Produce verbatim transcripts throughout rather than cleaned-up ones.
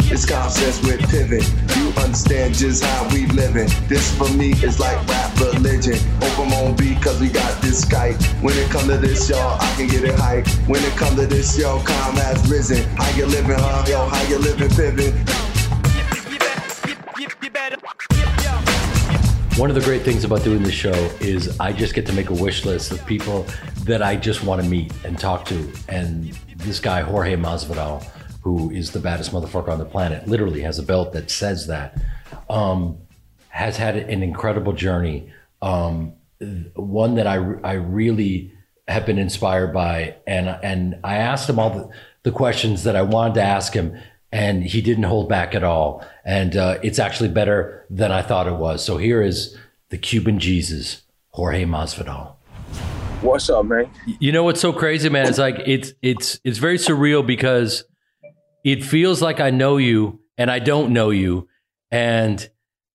This concept with pivot, you understand just how we living. This for me is like rap religion. Open on beat cause we got this Skype. When it come to this, y'all, I can get it hype. When it come to this, y'all, calm has risen. How you living, huh? Yo, how you living, pivot? One of the great things about doing this show is I just get to make a wish list of people that I just want to meet and talk to. And this guy, Jorge Masvidal, who is the baddest motherfucker on the planet, literally has a belt that says that, um, has had an incredible journey. Um, one that I, I really have been inspired by. And, and I asked him all the, the questions that I wanted to ask him, and he didn't hold back at all. And uh, it's actually better than I thought it was. So here is the Cuban Jesus, Jorge Masvidal. What's up, man? You know what's so crazy, man? It's like, it's, it's, it's very surreal because it feels like I know you and I don't know you. And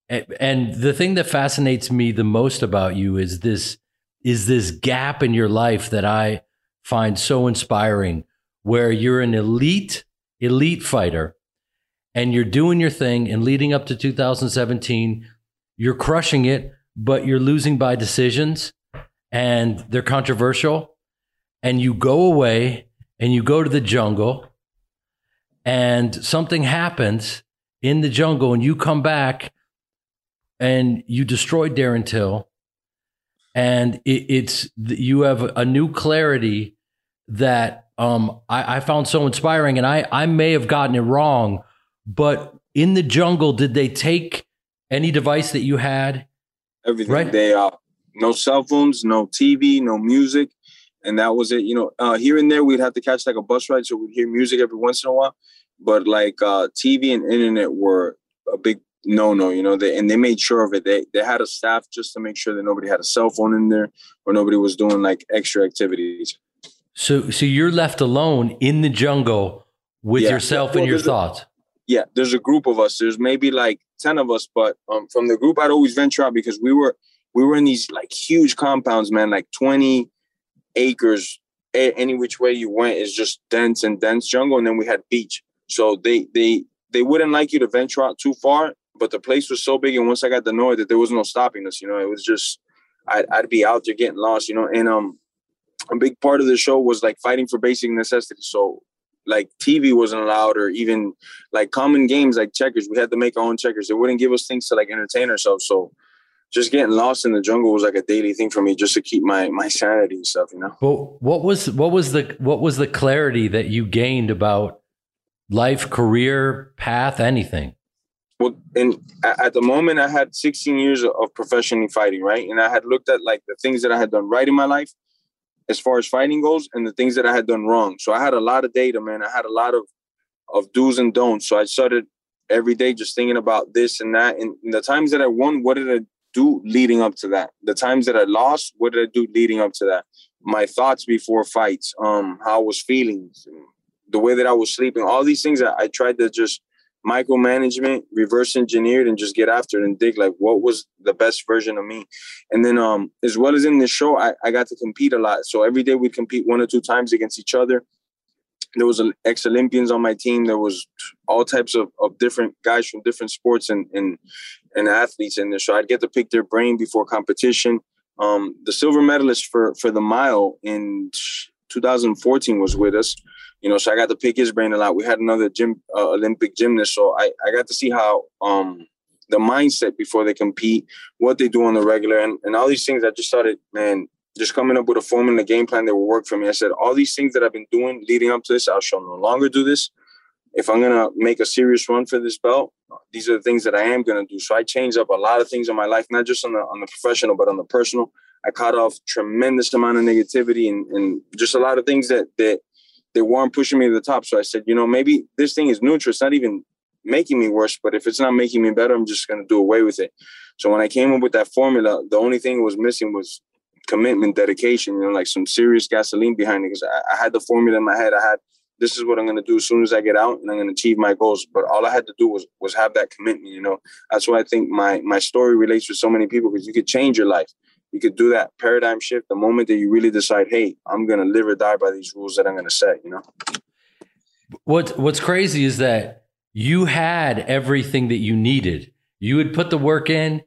and the thing that fascinates me the most about you is this is this gap in your life that I find so inspiring, where you're an elite, elite fighter and you're doing your thing, and leading up to two thousand seventeen, you're crushing it, but you're losing by decisions and they're controversial, and you go away and you go to the jungle. And something happens in the jungle, and you come back and you destroy Darren Till. And it, it's you have a new clarity that um, I, I found so inspiring. And I, I may have gotten it wrong, but in the jungle, did they take any device that you had? Everything. Right? They uh, no cell phones, no T V, no music. And that was it. You know, uh, here and there, we'd have to catch like a bus ride, so we'd hear music every once in a while. But like uh, T V and internet were a big no-no, you know, they, and they made sure of it. They they had a staff just to make sure that nobody had a cell phone in there or nobody was doing like extra activities. So so you're left alone in the jungle with yeah. yourself well, and your thoughts. A, yeah, there's a group of us. There's maybe like ten of us, but um, from the group, I'd always venture out because we were we were in these like huge compounds, man, like twenty acres. Any which way you went is just dense and dense jungle, and then we had beach. So they they they wouldn't like you to venture out too far, but the place was so big, and once I got to know it, that there was no stopping us. You know, it was just I'd, I'd be out there getting lost. You know, and um, a big part of the show was like fighting for basic necessities. So like T V wasn't allowed, or even like common games like checkers. We had to make our own checkers. They wouldn't give us things to like entertain ourselves. So just getting lost in the jungle was like a daily thing for me, just to keep my my sanity and stuff, you know. Well, what was what was the what was the clarity that you gained about life, career, path, anything? Well, and at the moment, I had sixteen years of professionally fighting, right? And I had looked at like the things that I had done right in my life, as far as fighting goes, and the things that I had done wrong. So I had a lot of data, man. I had a lot of of do's and don'ts. So I started every day just thinking about this and that, and the times that I won, what did I do leading up to that? The times that I lost, what did I do leading up to that? My thoughts before fights, um, how I was feeling, the way that I was sleeping, all these things I, I tried to just micromanagement, reverse engineered, and just get after it and dig like what was the best version of me. And then um, as well as in this show, I, I got to compete a lot. So every day we'd compete one or two times against each other. There was ex-Olympians on my team. There was all types of, of different guys from different sports and, and and athletes in there. So I'd get to pick their brain before competition. Um, the silver medalist for, for the mile in twenty fourteen was with us. you know, so I got to pick his brain a lot. We had another gym, uh, Olympic gymnast. So I, I got to see how um, the mindset before they compete, what they do on the regular, and, and all these things. I just started, man, just coming up with a form and a game plan that will work for me. I said, all these things that I've been doing leading up to this, I shall no longer do this. If I'm going to make a serious run for this belt, these are the things that I am going to do. So I changed up a lot of things in my life, not just on the on the professional, but on the personal. I cut off tremendous amount of negativity and, and just a lot of things that, that they weren't pushing me to the top. So I said, you know, maybe this thing is neutral. It's not even making me worse, but if it's not making me better, I'm just going to do away with it. So when I came up with that formula, the only thing that was missing was commitment, dedication, you know, like some serious gasoline behind it. Because I, I had the formula in my head. I had, this is what I'm going to do as soon as I get out, and I'm going to achieve my goals. But all I had to do was was have that commitment, you know. That's why I think my my story relates with so many people, because you could change your life. You could do that paradigm shift the moment that you really decide, hey, I'm going to live or die by these rules that I'm going to set, you know. What, what's crazy is that you had everything that you needed. You had put the work in.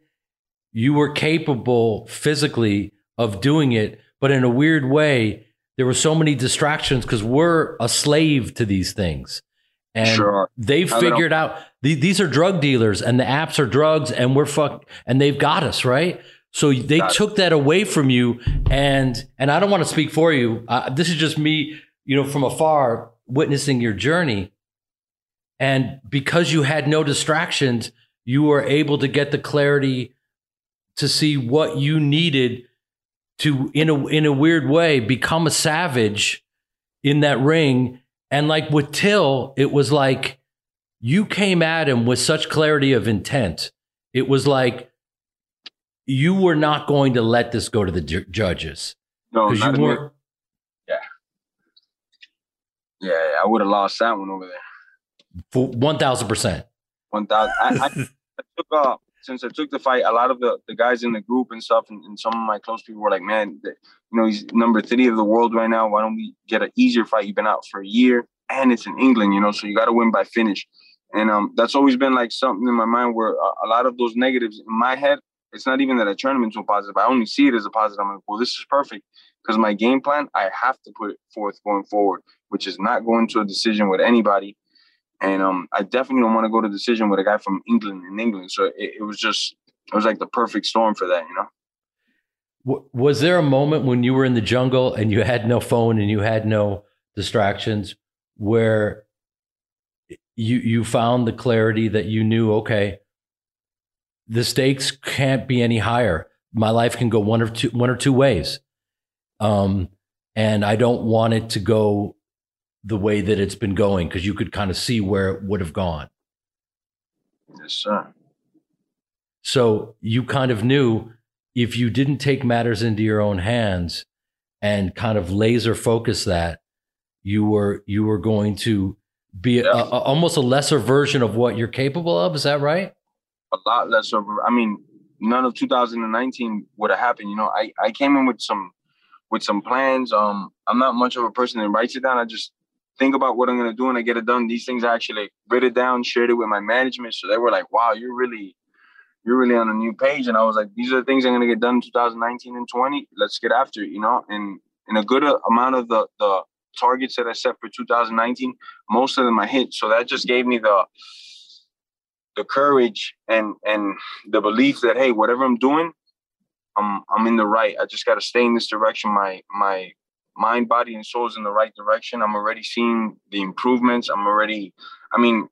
You were capable physically of doing it, but in a weird way, there were so many distractions because we're a slave to these things. And sure. They've figured out th- these are drug dealers and the apps are drugs and we're fucked and they've got us, right? So they got took it. that away from you. And and I don't want to speak for you. Uh, this is just me, you know, from afar witnessing your journey. And because you had no distractions, you were able to get the clarity to see what you needed to, in a in a weird way, become a savage in that ring. And like with Till, it was like you came at him with such clarity of intent. It was like you were not going to let this go to the ju- judges. No, not you were, yeah. yeah, yeah, I would have lost that one over there. For one thousand percent. One thousand. I, I, I took off. Since I took the fight, a lot of the, the guys in the group and stuff, and, and some of my close people were like, man, the, you know, he's number three of the world right now. Why don't we get an easier fight? You've been out for a year, and it's in England, you know, so you got to win by finish. And um, that's always been like something in my mind where a, a lot of those negatives in my head, it's not even that I turn them into a positive. I only see it as a positive. I'm like, well, this is perfect because my game plan, I have to put it forth going forward, which is not going to a decision with anybody. And um, I definitely don't want to go to decision with a guy from England in England. So it, it was just, it was like the perfect storm for that, you know? Was there a moment when you were in the jungle and you had no phone and you had no distractions where you you found the clarity that you knew, okay, the stakes can't be any higher. My life can go one or two, one or two ways. Um, and I don't want it to go the way that it's been going, because you could kind of see where it would have gone. Yes, sir. So you kind of knew if you didn't take matters into your own hands and kind of laser focus that, you were you were going to be yeah. a, a, almost a lesser version of what you're capable of. Is that right? A lot lesser. I mean, none of two thousand nineteen would have happened. You know, I, I came in with some with some plans. Um, I'm not much of a person that writes it down. I just think about what I'm going to do and I get it done. These things I actually wrote it down, shared it with my management. So they were like, wow, you're really, you're really on a new page. And I was like, these are the things I'm going to get done in two thousand nineteen and twenty. Let's get after it, you know? And, and a good amount of the, the targets that I set for two thousand nineteen, most of them I hit. So that just gave me the, the courage and, and the belief that, hey, whatever I'm doing, I'm, I'm in the right. I just got to stay in this direction. My, my, mind, body, and soul is in the right direction. I'm already seeing the improvements. I'm already, I mean,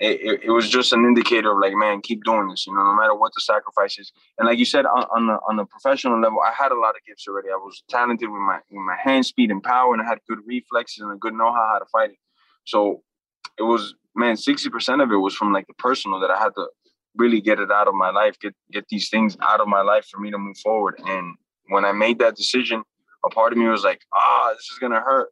it, it was just an indicator of like, man, keep doing this, you know, no matter what the sacrifice is. And like you said, on, on the on the professional level, I had a lot of gifts already. I was talented with my with my hand speed and power, and I had good reflexes and a good know-how how to fight it. So it was, man, sixty percent of it was from like the personal that I had to really get it out of my life, get get these things out of my life for me to move forward. And when I made that decision, a part of me was like, ah, oh, this is going to hurt.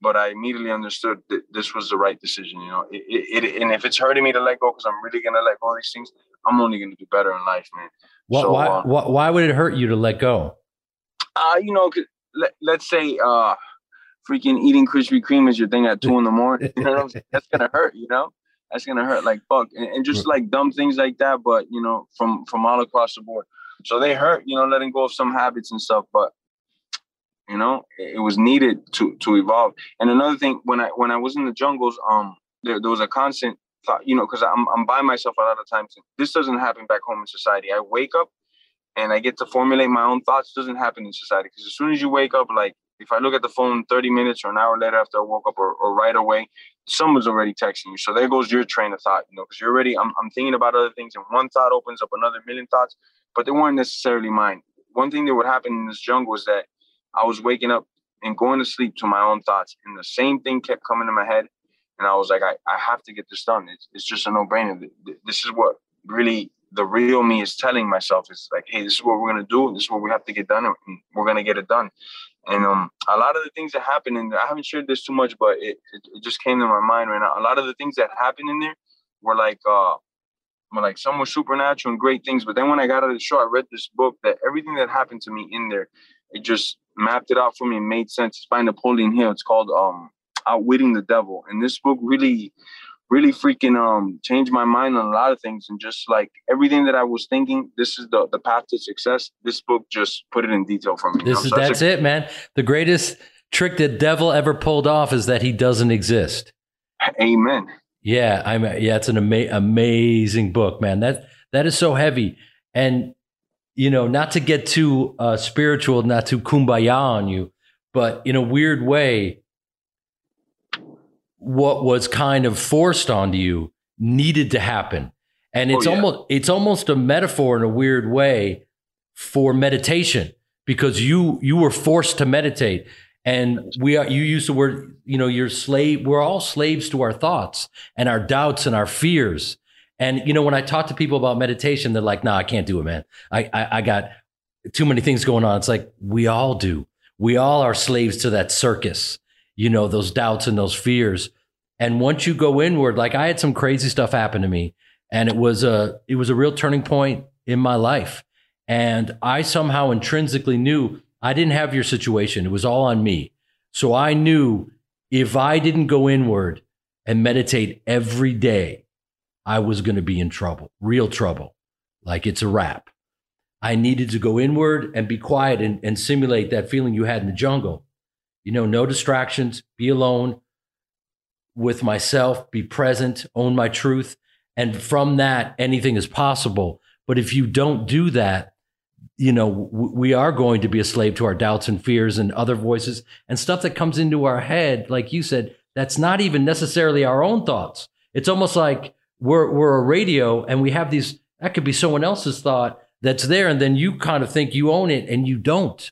But I immediately understood that this was the right decision. You know, it, it, it, and if it's hurting me to let go because I'm really going to let go of these things, I'm only going to do better in life, man. What, so, why, uh, why, why would it hurt you to let go? Uh, you know, let, let's say uh, freaking eating Krispy Kreme is your thing at two in the morning. You know what I'm saying? That's going to hurt, you know? That's going to hurt like fuck. And, and just like dumb things like that, but, you know, from, from all across the board. So they hurt, you know, letting go of some habits and stuff, but You know, it was needed to to evolve. And another thing, when I when I was in the jungles, um, there, there was a constant thought, you know, because I'm I'm by myself a lot of times. This doesn't happen back home in society. I wake up and I get to formulate my own thoughts. Doesn't happen in society, because as soon as you wake up, like if I look at the phone thirty minutes or an hour later after I woke up, or, or right away, someone's already texting you. So there goes your train of thought, you know, because you're already I'm I'm thinking about other things, and one thought opens up another million thoughts, but they weren't necessarily mine. One thing that would happen in this jungle is that I was waking up and going to sleep to my own thoughts, and the same thing kept coming to my head. And I was like, I, I have to get this done. It's, it's just a no-brainer. This is what really the real me is telling myself. It's like, hey, this is what we're going to do. This is what we have to get done. And we're going to get it done. And um, a lot of the things that happened, and I haven't shared this too much, but it, it, it just came to my mind right now. A lot of the things that happened in there were like, uh, were like some were supernatural and great things. But then when I got out of the show, I read this book that everything that happened to me in there, it just mapped it out for me and made sense. It's by Napoleon Hill. It's called um, Outwitting the Devil. And this book really, really freaking um, changed my mind on a lot of things. And just like everything that I was thinking, this is the, the path to success. This book just put it in detail for me. This is, so that's it, man. The greatest trick the devil ever pulled off is that he doesn't exist. Amen. Yeah. I'm, yeah. It's an ama- amazing book, man. That, that is so heavy. And you know, not to get too uh, spiritual, not too kumbaya on you, but in a weird way, what was kind of forced onto you needed to happen. And it's oh, yeah. almost it's almost a metaphor in a weird way for meditation, because you you were forced to meditate. And we are, you use the word, you know, you're slave. We're all slaves to our thoughts and our doubts and our fears. And, you know, when I talk to people about meditation, they're like, nah, I can't do it, man. I, I I got too many things going on. It's like, we all do. We all are slaves to that circus, you know, those doubts and those fears. And once you go inward, like I had some crazy stuff happen to me, and it was a, it was a real turning point in my life. And I somehow intrinsically knew I didn't have your situation. It was all on me. So I knew if I didn't go inward and meditate every day, I was going to be in trouble, real trouble. Like it's a wrap. I needed to go inward and be quiet and, and simulate that feeling you had in the jungle. You know, no distractions, be alone with myself, be present, own my truth. And from that, anything is possible. But if you don't do that, you know, w- we are going to be a slave to our doubts and fears and other voices and stuff that comes into our head. Like you said, that's not even necessarily our own thoughts. It's almost like, We're we're a radio, and we have these, that could be someone else's thought that's there, and then you kind of think you own it, and you don't,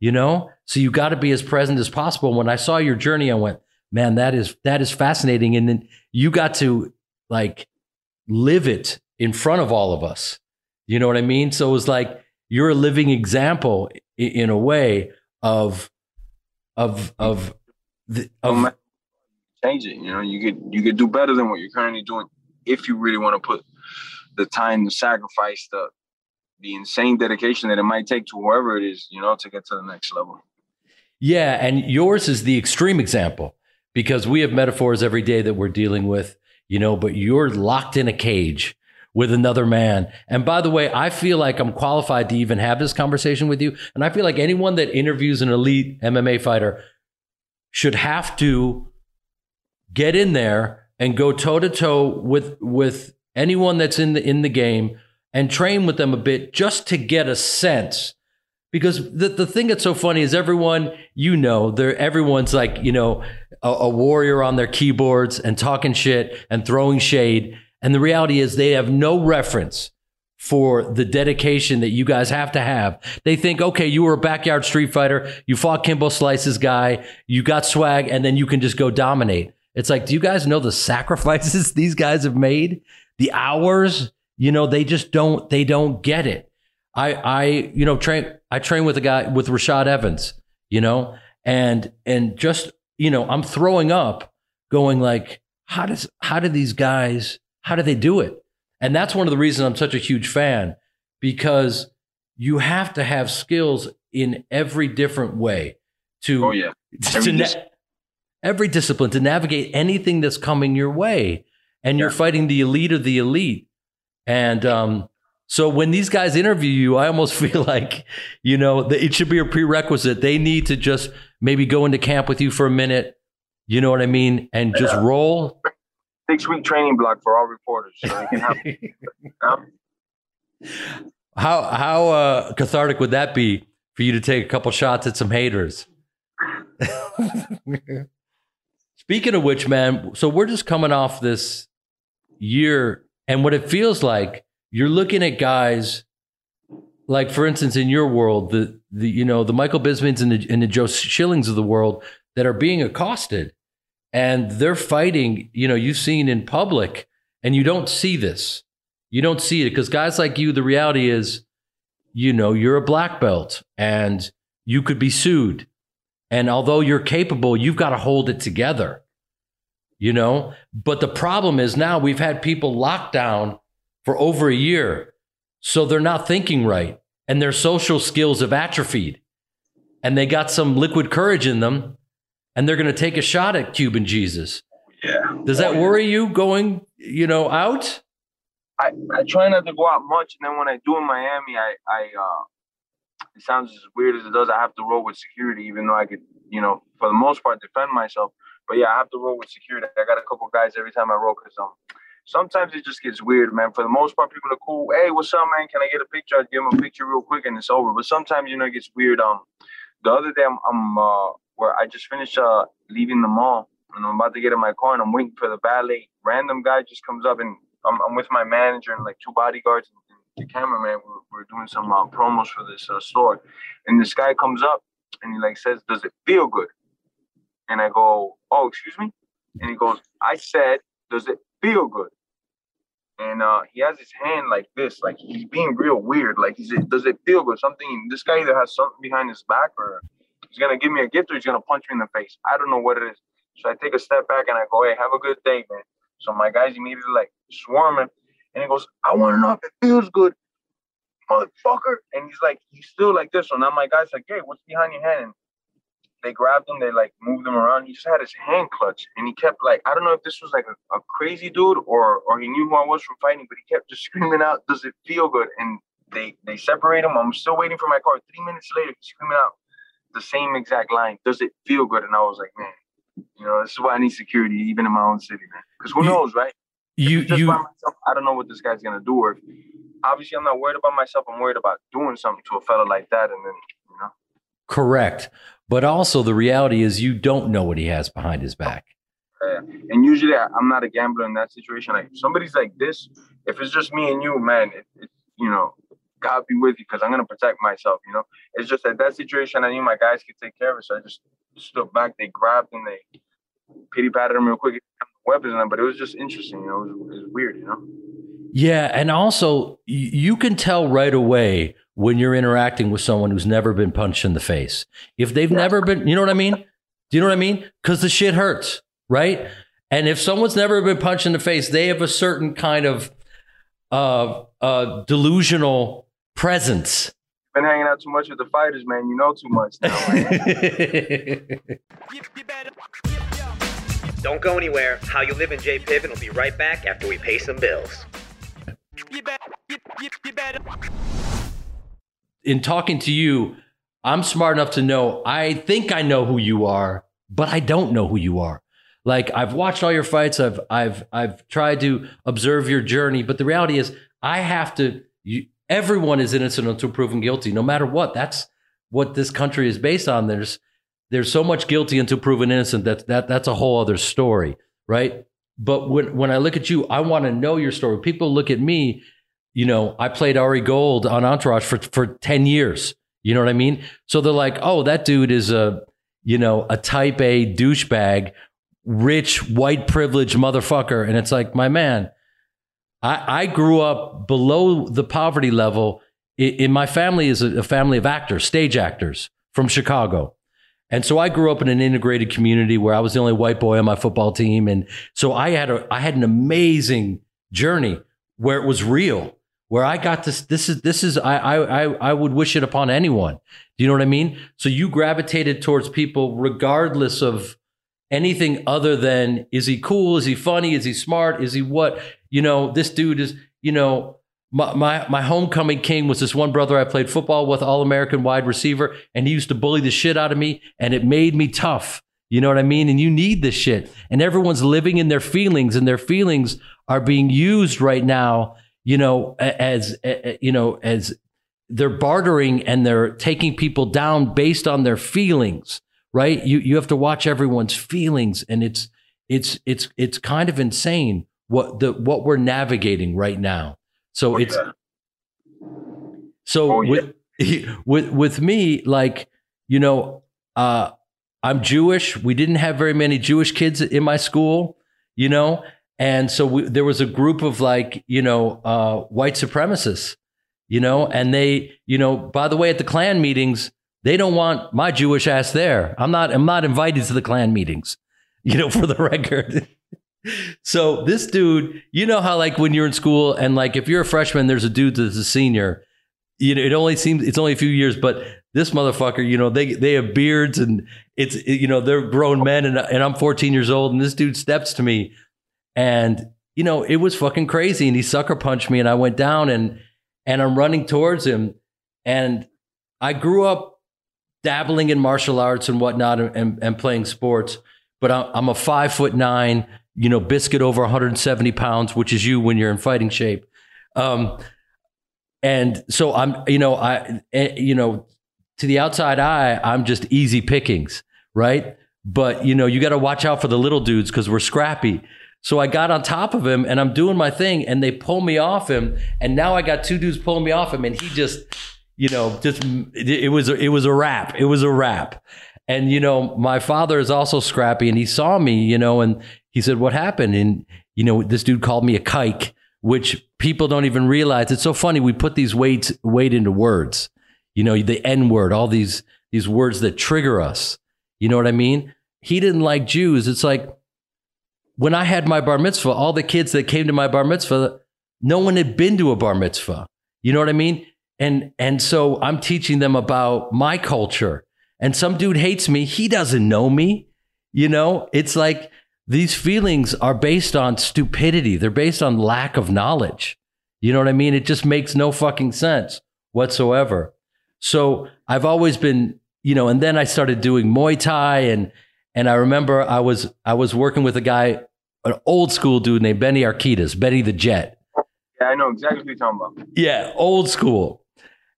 you know? So you got to be as present as possible. When I saw your journey, I went, man, that is that is fascinating. And then you got to, like, live it in front of all of us. You know what I mean? So it was like, you're a living example, in, in a way, of, of, of, the, of change it. You know, you could you could do better than what you're currently doing if you really want to put the time, the sacrifice, the the insane dedication that it might take to whoever it is, you know, to get to the next level. Yeah, and yours is the extreme example, because we have metaphors every day that we're dealing with, you know, but you're locked in a cage with another man. And by the way, I feel like I'm qualified to even have this conversation with you. And I feel like anyone that interviews an elite M M A fighter should have to get in there and go toe to toe with with anyone that's in the in the game and train with them a bit, just to get a sense. Because the, the thing that's so funny is everyone, you know, they're everyone's like, you know, a, a warrior on their keyboards and talking shit and throwing shade. And the reality is they have no reference for the dedication that you guys have to have. They think, okay, you were a backyard street fighter, you fought Kimbo Slice's guy, you got swag, and then you can just go dominate. It's like, do you guys know the sacrifices these guys have made? The hours, you know, they just don't, they don't get it. I, I, you know, train, I train with a guy, with Rashad Evans, you know, and, and just, you know, I'm throwing up going like, how does, how do these guys, how do they do it? And that's one of the reasons I'm such a huge fan, because you have to have skills in every different way to, oh, yeah. to, na- every discipline, to navigate anything that's coming your way. And yeah. You're fighting the elite of the elite. And um, So when these guys interview you, I almost feel like, you know, it should be a prerequisite. They need to just maybe go into camp with you for a minute. You know what I mean? And just yeah. roll. Six week training block for all reporters. So they can have um, how how uh, cathartic would that be for you to take a couple shots at some haters? Speaking of which, man, so we're just coming off this year, and what it feels like, you're looking at guys like, for instance, in your world, the the you know the Michael Bismans and the, and the Joe Schillings of the world that are being accosted, and they're fighting. You know, you've seen in public, and you don't see this. You don't see it because guys like you, the reality is, you know, you're a black belt and you could be sued. And although you're capable, you've got to hold it together, you know. But the problem is now we've had people locked down for over a year. So they're not thinking right. And their social skills have atrophied. And they got some liquid courage in them. And they're going to take a shot at Cuban Jesus. Yeah. Does that worry you going, you know, out? I, I try not to go out much, and then when I do in Miami, I, I uh, it sounds as weird as it does, I have to roll with security, even though I could, you know, for the most part, defend myself. But yeah, I have to roll with security. I got a couple guys every time I roll because um, sometimes it just gets weird, man. For the most part, people are cool. Hey, what's up, man? Can I get a picture? I give them a picture real quick, and it's over. But sometimes, you know, it gets weird. Um, the other day, I'm, I'm uh, where I just finished uh leaving the mall, and I'm about to get in my car, and I'm waiting for the valet. Random guy just comes up and. I'm, I'm with my manager and like two bodyguards and the cameraman. We're, we're doing some uh, promos for this uh, store. And this guy comes up and he like says, does it feel good? And I go, oh, excuse me? And he goes, I said, does it feel good? And uh, he has his hand like this, like he's being real weird. Like he said, does it feel good? Something, this guy either has something behind his back or he's going to give me a gift or he's going to punch me in the face. I don't know what it is. So I take a step back and I go, hey, have a good day, man. So my guys immediately like swarming, and he goes, I want to know if it feels good, motherfucker. And he's like, he's still like this. So now my guy's like, hey, what's behind your hand? And they grabbed him. They like moved him around. He just had his hand clutched, and he kept like, I don't know if this was like a, a crazy dude or or he knew who I was from fighting, but he kept just screaming out, does it feel good? And they, they separate him. I'm still waiting for my car. Three minutes later, he's screaming out the same exact line, does it feel good? And I was like, man. You know, this is why I need security, even in my own city, man. Because who you, knows, right? You, just you, by myself, I don't know what this guy's gonna do. Or if, obviously, I'm not worried about myself. I'm worried about doing something to a fella like that, and then you know. Correct, but also the reality is you don't know what he has behind his back. Yeah. And usually, I, I'm not a gambler in that situation. Like if somebody's like this, if it's just me and you, man, it, it, you know, God be with you because I'm gonna protect myself. You know, it's just that that situation. I knew my guys could take care of it, so I just. Stood back, they grabbed him, they pity patted him real quick, weapons on him, but it was just interesting, you know, it was, it was weird, you know? Yeah, and also, you can tell right away when you're interacting with someone who's never been punched in the face. If they've yeah. never been, you know what I mean? Do you know what I mean? Because the shit hurts, right? And if someone's never been punched in the face, they have a certain kind of uh, uh, delusional presence. Been hanging out too much with the fighters, man. You know too much now. Don't go anywhere. How You Live in J Piven will be right back after we pay some bills. In talking to you, I'm smart enough to know, I think I know who you are, but I don't know who you are. Like I've watched all your fights. I've, I've, I've tried to observe your journey, but the reality is I have to, you, everyone is innocent until proven guilty, no matter what. That's what this country is based on. There's there's so much guilty until proven innocent that that that's a whole other story, right? But when when I look at you, I want to know your story. People look at me, you know, I played Ari Gold on Entourage for for ten years. You know what I mean? So they're like, oh, that dude is a, you know, a type A douchebag, rich, white privileged motherfucker. And it's like, my man, I, I grew up below the poverty level. In, in my family is a, a family of actors, stage actors from Chicago. And so I grew up in an integrated community where I was the only white boy on my football team. And so I had a I had an amazing journey where it was real, where I got this. This is this is I I I would wish it upon anyone. Do you know what I mean? So you gravitated towards people regardless of anything other than, is he cool? Is he funny? Is he smart? Is he what? You know, this dude is, you know, My, my my homecoming king was this one brother I played football with, All-American wide receiver, and he used to bully the shit out of me, and it made me tough. You know what I mean? And you need this shit. And everyone's living in their feelings, and their feelings are being used right now, you know, as, you know, as they're bartering and they're taking people down based on their feelings, right? You you have to watch everyone's feelings, and it's it's it's it's kind of insane what the what we're navigating right now. So oh, it's yeah. so oh, with, yeah. with with me, like, you know, uh, I'm Jewish. We didn't have very many Jewish kids in my school, you know, and so we, there was a group of like, you know, uh, white supremacists, you know, and they, you know, by the way, at the Klan meetings, they don't want my Jewish ass there. I'm not I'm not invited to the Klan meetings, you know, for the record. So this dude, you know how like when you're in school and like if you're a freshman, there's a dude that's a senior, you know, it only seems it's only a few years, but this motherfucker, you know, they they have beards and it's, you know, they're grown men and, and I'm fourteen years old and this dude steps to me and, you know, it was fucking crazy. And he sucker punched me and I went down and and I'm running towards him. And I grew up dabbling in martial arts and whatnot and, and playing sports, but I'm a five foot nine. You know, biscuit over one hundred seventy pounds, which is you when you're in fighting shape. Um, and so I'm, you know, I, you know, to the outside eye, I'm just easy pickings, right? But, you know, you got to watch out for the little dudes because we're scrappy. So I got on top of him and I'm doing my thing and they pull me off him. And now I got two dudes pulling me off him and he just, you know, just, it was, it was a wrap. It was a wrap. And, you know, my father is also scrappy and he saw me, you know, and he said, what happened? And, you know, this dude called me a kike, which people don't even realize. It's so funny. We put these weights, weight into words, you know, the N word, all these these words that trigger us. You know what I mean? He didn't like Jews. It's like when I had my bar mitzvah, all the kids that came to my bar mitzvah, no one had been to a bar mitzvah. You know what I mean? And and so I'm teaching them about my culture. And some dude hates me. He doesn't know me. You know, it's like these feelings are based on stupidity. They're based on lack of knowledge. You know what I mean? It just makes no fucking sense whatsoever. So I've always been, you know, and then I started doing Muay Thai. And and I remember I was I was working with a guy, an old school dude named Benny Urquidez, Benny the Jet. Yeah, I know exactly what you're talking about. Yeah, old school.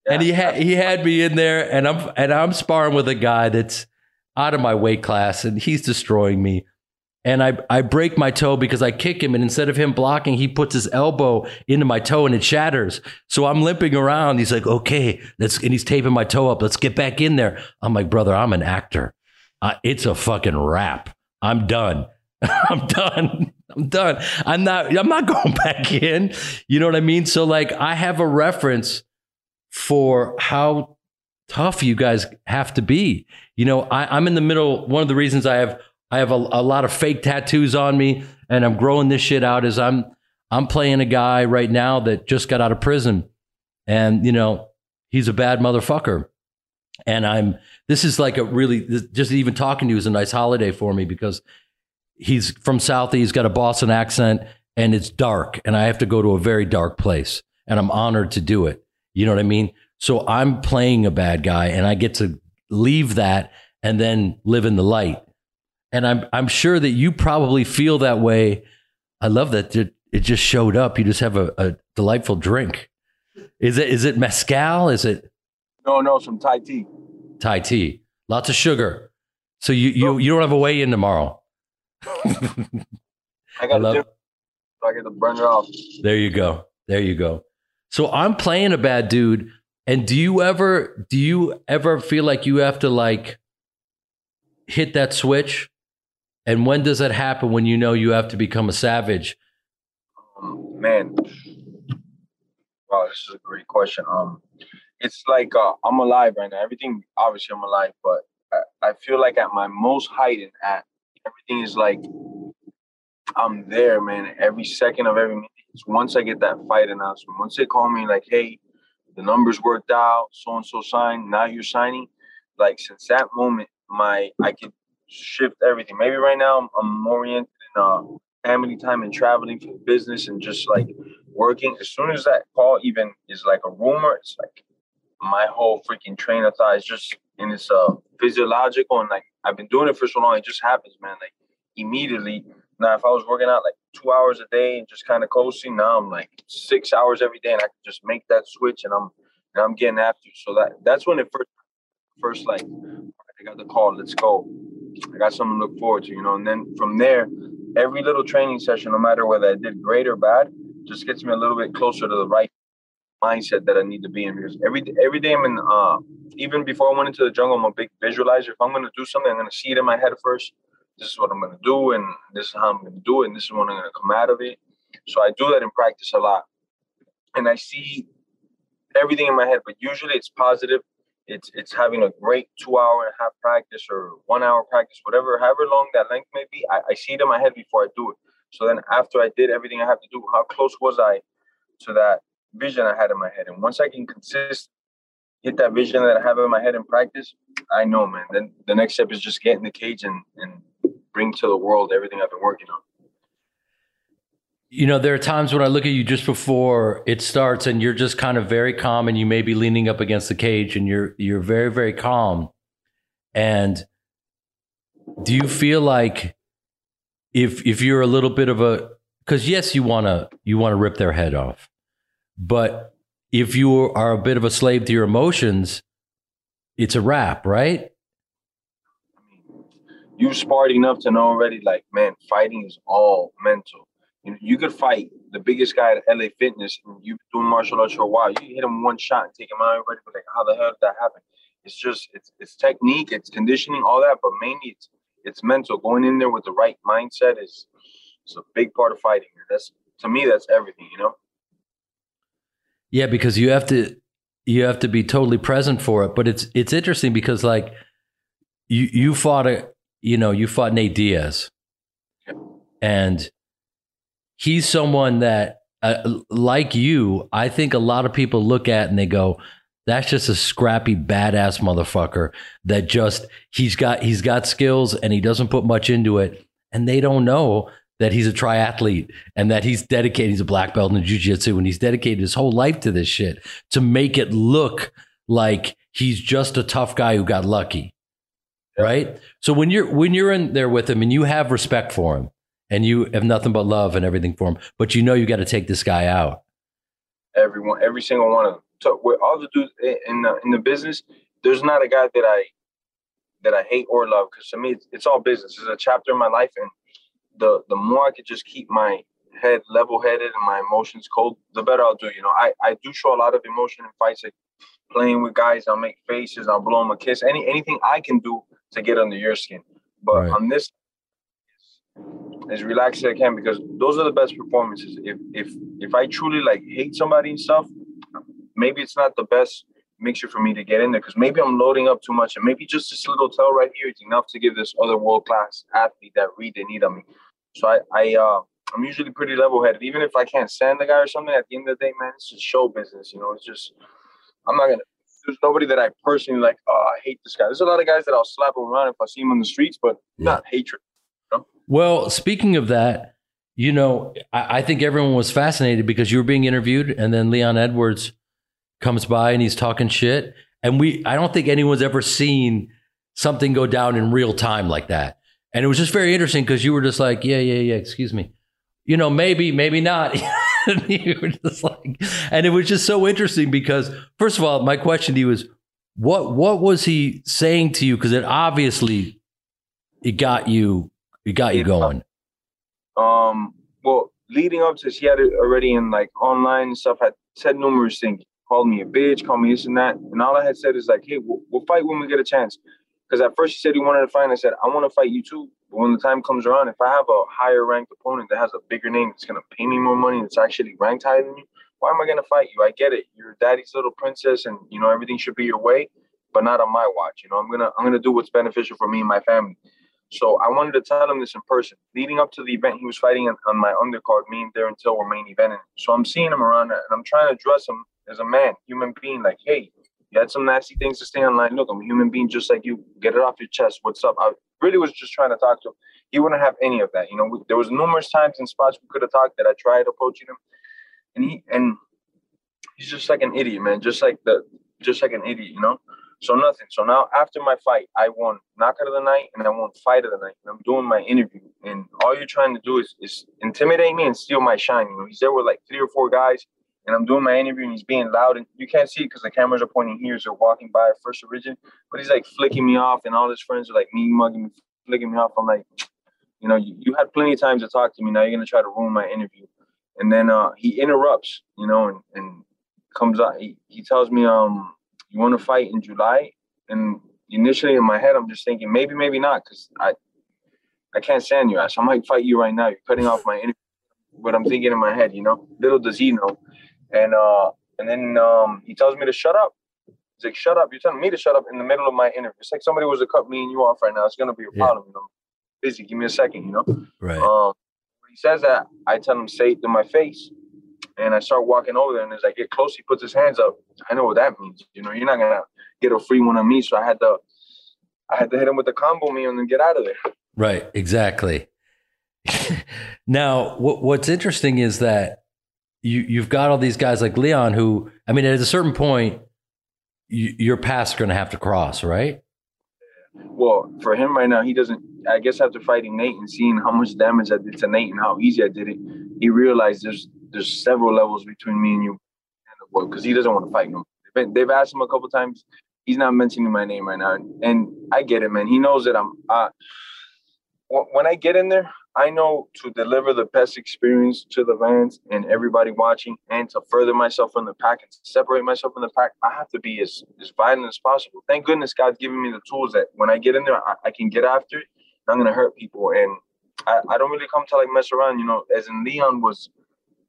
And he had he had me in there, and I'm and I'm sparring with a guy that's out of my weight class, and he's destroying me. And I I break my toe because I kick him, and instead of him blocking, he puts his elbow into my toe, and it shatters. So I'm limping around. He's like, "Okay, let's," and he's taping my toe up. "Let's get back in there." I'm like, "Brother, I'm an actor. Uh, it's a fucking wrap. I'm done. I'm done." I'm done. I'm not. I'm not going back in. You know what I mean? So like, I have a reference for how tough you guys have to be. You know, I, I'm in the middle. One of the reasons I have I have a, a lot of fake tattoos on me and I'm growing this shit out is I'm I'm playing a guy right now that just got out of prison. And, you know, he's a bad motherfucker. And I'm this is like a really this, just even talking to you is a nice holiday for me because he's from Southie. He's got a Boston accent and it's dark and I have to go to a very dark place. And I'm honored to do it. You know what I mean? So I'm playing a bad guy and I get to leave that and then live in the light. And I'm I'm sure that you probably feel that way. I love that it just showed up. You just have a, a delightful drink. Is it is it mezcal? Is it? No, no, some Thai tea. Thai tea. Lots of sugar. So you you, you don't have a weigh-in tomorrow. I got I love, a different, so I get the burner off. There you go. There you go. So I'm playing a bad dude. And do you ever, do you ever feel like you have to like hit that switch? And when does that happen when you know you have to become a savage? Um, man. Wow, this is a great question. Um, it's like uh, I'm alive right now. Everything, obviously I'm alive, but I, I feel like at my most height and at everything is like, I'm there, man. Every second of every minute. Once I get that fight announcement, once they call me like, hey, the numbers worked out, so-and-so signed, now you're signing. Like since that moment, my I can shift everything. Maybe right now I'm, I'm oriented in uh, family time and traveling for business and just like working. As soon as that call even is like a rumor, it's like my whole freaking train of thought is just, and it's uh, physiological, and like I've been doing it for so long, it just happens, man. Like immediately. Now, if I was working out like two hours a day and just kind of coasting, now I'm like six hours every day, and I can just make that switch, and I'm and I'm getting after you. So that that's when it first, first like, I got the call, let's go. I got something to look forward to, you know. And then from there, every little training session, no matter whether I did great or bad, just gets me a little bit closer to the right mindset that I need to be in. Because every every day I'm in, uh, even before I went into the jungle, I'm a big visualizer. If I'm going to do something, I'm going to see it in my head first. This is what I'm going to do, and this is how I'm going to do it, and this is when I'm going to come out of it. So I do that in practice a lot. And I see everything in my head, but usually it's positive. It's it's having a great two-hour and a half practice or one-hour practice, whatever, however long that length may be. I, I see it in my head before I do it. So then after I did everything I have to do, how close was I to that vision I had in my head? And once I can consist, hit that vision that I have in my head in practice, I know, man. Then the next step is just get in the cage and, and bring to the world everything I've been working on. You know, there are times when I look at you just before it starts and you're just kind of very calm, and you may be leaning up against the cage and you're you're very, very calm. And do you feel like if if you're a little bit of a, because yes, you want to you want to rip their head off, but if you are a bit of a slave to your emotions, it's a wrap, right? You sparred enough to know already, like, man, fighting is all mental. You know, you could fight the biggest guy at L A Fitness, and you've been doing martial arts for a while. You hit him one shot and take him out, everybody like, how the hell did that happen? It's just, it's it's technique, it's conditioning, all that, but mainly it's it's mental. Going in there with the right mindset is it's a big part of fighting. That's, to me, that's everything, you know? Yeah, because you have to you have to be totally present for it. But it's it's interesting because like you you fought a you know, you fought Nate Diaz. Yeah. And he's someone that, uh, like you, I think a lot of people look at and they go, that's just a scrappy, badass motherfucker that just, he's got he's got skills and he doesn't put much into it. And they don't know that he's a triathlete and that he's dedicated. He's a black belt in jiu-jitsu and he's dedicated his whole life to this shit to make it look like he's just a tough guy who got lucky, right? So when you're when you're in there with him and you have respect for him, and you have nothing but love and everything for him, but you know you got to take this guy out. Everyone, every single one of them. So with all the dudes in the, in the business, there's not a guy that I that I hate or love, because to me, it's, it's all business. It's a chapter in my life, and the the more I could just keep my head level-headed and my emotions cold, the better I'll do. You know, I, I do show a lot of emotion in fights, like playing with guys. I'll make faces. I'll blow them a kiss. Any anything I can do to get under your skin, but right. on this. As relaxed as I can, because those are the best performances. If if if I truly like hate somebody and stuff, maybe it's not the best mixture for me to get in there, because maybe I'm loading up too much, and maybe just this little tell right here is enough to give this other world class athlete that read they need on me. So I I uh, I'm usually pretty level headed, even if I can't stand the guy or something. At the end of the day, man, it's just show business, you know. It's just I'm not gonna. There's nobody that I personally like. Oh, I hate this guy. There's a lot of guys that I'll slap around if I see him on the streets, but yeah. not hatred. Well, speaking of that, you know, I, I think everyone was fascinated because you were being interviewed, and then Leon Edwards comes by and he's talking shit. And we, I don't think anyone's ever seen something go down in real time like that. And it was just very interesting because you were just like, yeah, yeah, yeah, excuse me. You know, maybe, maybe not. And you were just like, and it was just so interesting because, first of all, my question to you is, what, what was he saying to you? Because it obviously, it got you. It got you going. Um, well, leading up to this, he had it already in like online and stuff. I said numerous things. Called me a bitch, called me this and that. And all I had said is like, hey, we'll, we'll fight when we get a chance. Because at first he said he wanted to fight. And I said, I want to fight you too. But when the time comes around, if I have a higher ranked opponent that has a bigger name, that's going to pay me more money, that's actually ranked higher than you, why am I going to fight you? I get it. You're daddy's little princess and, you know, everything should be your way, but not on my watch. You know, I'm going to I'm going to do what's beneficial for me and my family. So I wanted to tell him this in person. Leading up to the event, he was fighting on, on my undercard. Me and Darren Till were main eventing. So I'm seeing him around, and I'm trying to address him as a man, human being. Like, hey, you had some nasty things to say online. Look, I'm a human being just like you. Get it off your chest. What's up? I really was just trying to talk to him. he wouldn't have any of that. You know, we, there was numerous times and spots we could have talked that I tried approaching him, and he and he's just like an idiot, man. Just like the, just like an idiot, you know. So nothing. So now after my fight, I won knockout of the night and I won fight of the night. And I'm doing my interview, and all you're trying to do is, is intimidate me and steal my shine. You know, he's there with like three or four guys, and I'm doing my interview, and he's being loud, and you can't see it because the cameras are pointing here, so walking by first origin. But he's like flicking me off, and all his friends are like me mugging me, flicking me off. I'm like, you know, you, you had plenty of time to talk to me. Now you're gonna try to ruin my interview. And then uh, he interrupts, you know, and, and comes out. He, he tells me, um, you want to fight in July? And initially in my head, I'm just thinking, maybe, maybe not, because I I can't stand your ass. I might fight you right now. You're cutting off my interview. But I'm thinking in my head, you know, little does he know. And uh, and then um, he tells me to shut up. He's like, shut up. You're telling me to shut up in the middle of my interview. It's like somebody was to cut me and you off right now. It's going to be a problem. Yeah. You know, busy. Give me a second, you know. Right. Um, when he says that, I tell him, say it to my face. And I start walking over there, and as I get close, he puts his hands up. I know what that means. You know, you're not going to get a free one on me. So I had to I had to hit him with the combo me and then get out of there. Right, exactly. Now, what, what's interesting is that you, you've got all these guys like Leon who, I mean, at a certain point, you, your path's going to have to cross, right? Well, for him right now, he doesn't, I guess after fighting Nate and seeing how much damage I did to Nate and how easy I did it, he realized there's there's several levels between me and you, because he doesn't want to fight no more. They've asked him a couple times. He's not mentioning my name right now. And I get it, man. He knows that I'm, uh, when I get in there, I know to deliver the best experience to the fans and everybody watching, and to further myself from the pack and separate myself from the pack, I have to be as, as violent as possible. Thank goodness God's given me the tools that when I get in there, I, I can get after it. I'm going to hurt people. And I, I don't really come to like mess around, you know, as in Leon was,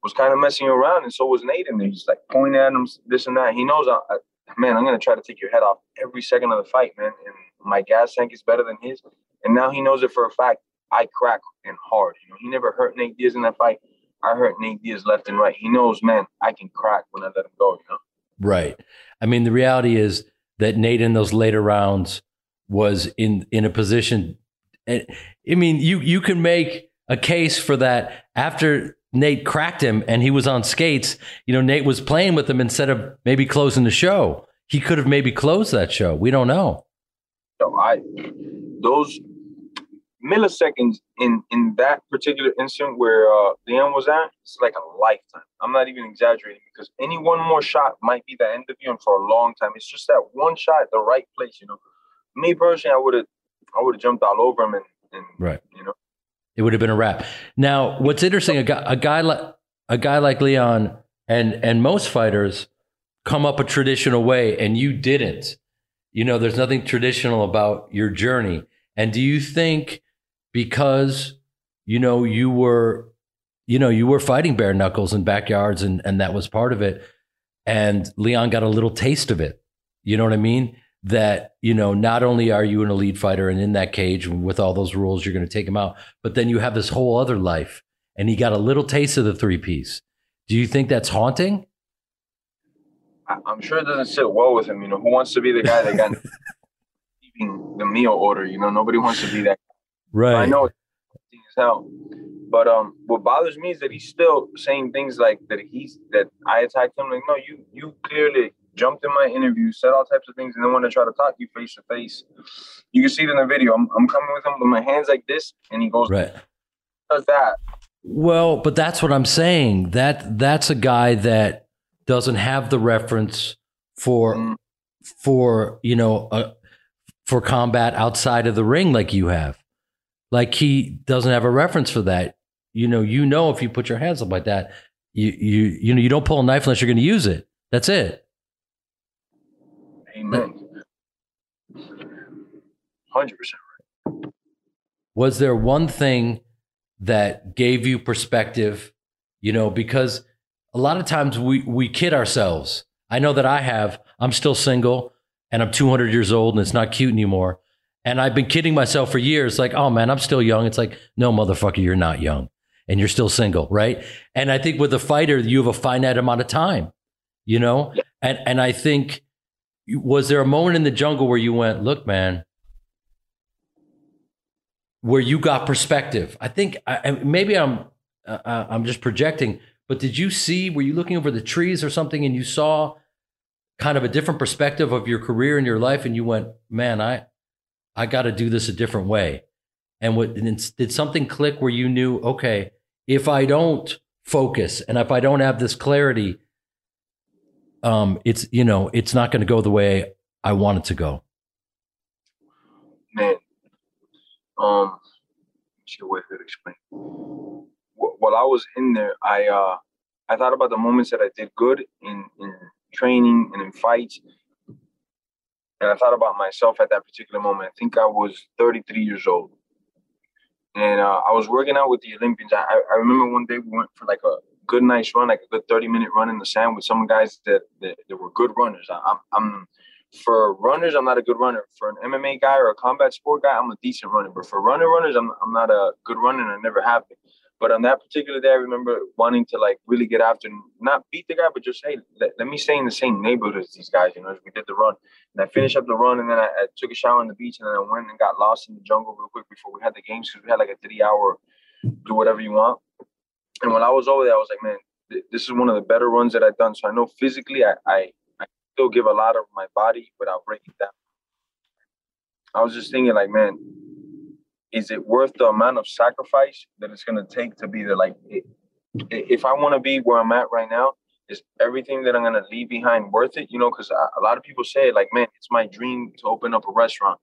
was kind of messing around, and so was Nate in there. He's like pointing at him, this and that. He knows, I, I, man, I'm going to try to take your head off every second of the fight, man. And my gas tank is better than his. And now he knows it for a fact. I crack and hard. You know, he never hurt Nate Diaz in that fight. I hurt Nate Diaz left and right. He knows, man, I can crack when I let him go, you know? Right. I mean, the reality is that Nate in those later rounds was in, in a position. And I mean, you, you can make a case for that after Nate cracked him and he was on skates. You know, Nate was playing with him instead of maybe closing the show. He could have maybe closed that show. We don't know. So I, those milliseconds in, in that particular instant where uh, Leon was at, it's like a lifetime. I'm not even exaggerating, because any one more shot might be the end of you, and for a long time. It's just that one shot at the right place, you know. Me personally, I would have I would have jumped all over him, and, and right. you know. It would have been a wrap. Now, what's interesting, a guy, a guy like a guy like Leon and and most fighters come up a traditional way, and you didn't. You know, there's nothing traditional about your journey. And do you think because you know you were, you know, you were fighting bare knuckles and backyards, and and that was part of it, and Leon got a little taste of it. You know what I mean? That, you know, not only are you an elite fighter and in that cage with all those rules, you're going to take him out, but then you have this whole other life, and he got a little taste of the three piece. Do you think that's haunting? I'm sure it doesn't sit well with him. You know, who wants to be the guy that got the meal order? You know, nobody wants to be that guy. Right. I know it's haunting as hell, but um, what bothers me is that he's still saying things like that. He's that I attacked him. Like, no, you you clearly jumped in my interview, said all types of things, and then when I try to talk to you face to face, you can see it in the video. I'm, I'm coming with him with my hands like this, and he goes, right. Does that? Well, but that's what I'm saying. That that's a guy that doesn't have the reference for mm. for you know uh, for combat outside of the ring like you have. Like he doesn't have a reference for that. You know, you know, if you put your hands up like that, you you you know you don't pull a knife unless you're going to use it. That's it. Amen. one hundred percent right. Was there one thing that gave you perspective? You know, because a lot of times we, we kid ourselves. I know that I have. I'm still single, and I'm two hundred years old, and it's not cute anymore. And I've been kidding myself for years, like, oh, man, I'm still young. It's like, no, motherfucker, you're not young, and you're still single, right? And I think with a fighter, you have a finite amount of time, you know? Yeah. And and I think... Was there a moment in the jungle where you went, look, man, where you got perspective. I think I, maybe I'm uh, I'm just projecting, but did you see, were you looking over the trees or something and you saw kind of a different perspective of your career and your life and you went, man, I I got to do this a different way? And what, and did something click where you knew, okay, if I don't focus and if I don't have this clarity, um, it's, you know, it's not going to go the way I want it to go? Man, um, it's your way to explain. While I was in there, I uh, I thought about the moments that I did good in, in training and in fights. And I thought about myself at that particular moment. I think I was thirty-three years old. And uh, I was working out with the Olympians. I, I remember one day we went for like a good nice run, like a good thirty-minute run in the sand with some guys that, that, that were good runners. I, I'm, I'm for runners, I'm not a good runner. For an M M A guy or a combat sport guy, I'm a decent runner. But for runner runners, I'm, I'm not a good runner, and I never have been. But on that particular day, I remember wanting to like really get after and not beat the guy, but just, hey, let, let me stay in the same neighborhood as these guys, you know, as we did the run. And I finished up the run, and then I, I took a shower on the beach, and then I went and got lost in the jungle real quick before we had the games, because we had like a three-hour do whatever you want. And when I was over there, I was like, man, th- this is one of the better runs that I've done. So I know physically I, I, I still give a lot of my body, but I'll break it down. I was just thinking like, man, is it worth the amount of sacrifice that it's going to take to be there? Like, it, if I want to be where I'm at right now, is everything that I'm going to leave behind worth it? You know, because a lot of people say, like, man, it's my dream to open up a restaurant.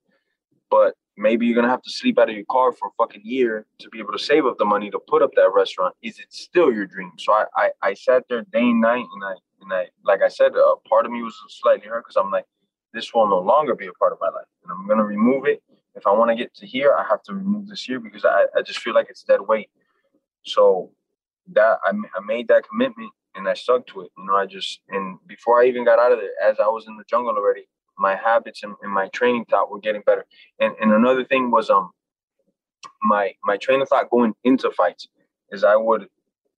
But maybe you're going to have to sleep out of your car for a fucking year to be able to save up the money to put up that restaurant. Is it still your dream? So I, I, I sat there day and night, and I, and I, like I said, uh, part of me was slightly hurt, because I'm like, this will no longer be a part of my life, and I'm going to remove it. If I want to get to here, I have to remove this here, because I, I just feel like it's dead weight. So that I, I made that commitment, and I stuck to it. You know, I just, and before I even got out of there, as I was in the jungle already, my habits and, and my training thought were getting better. And and another thing was um my my train of thought going into fights is I would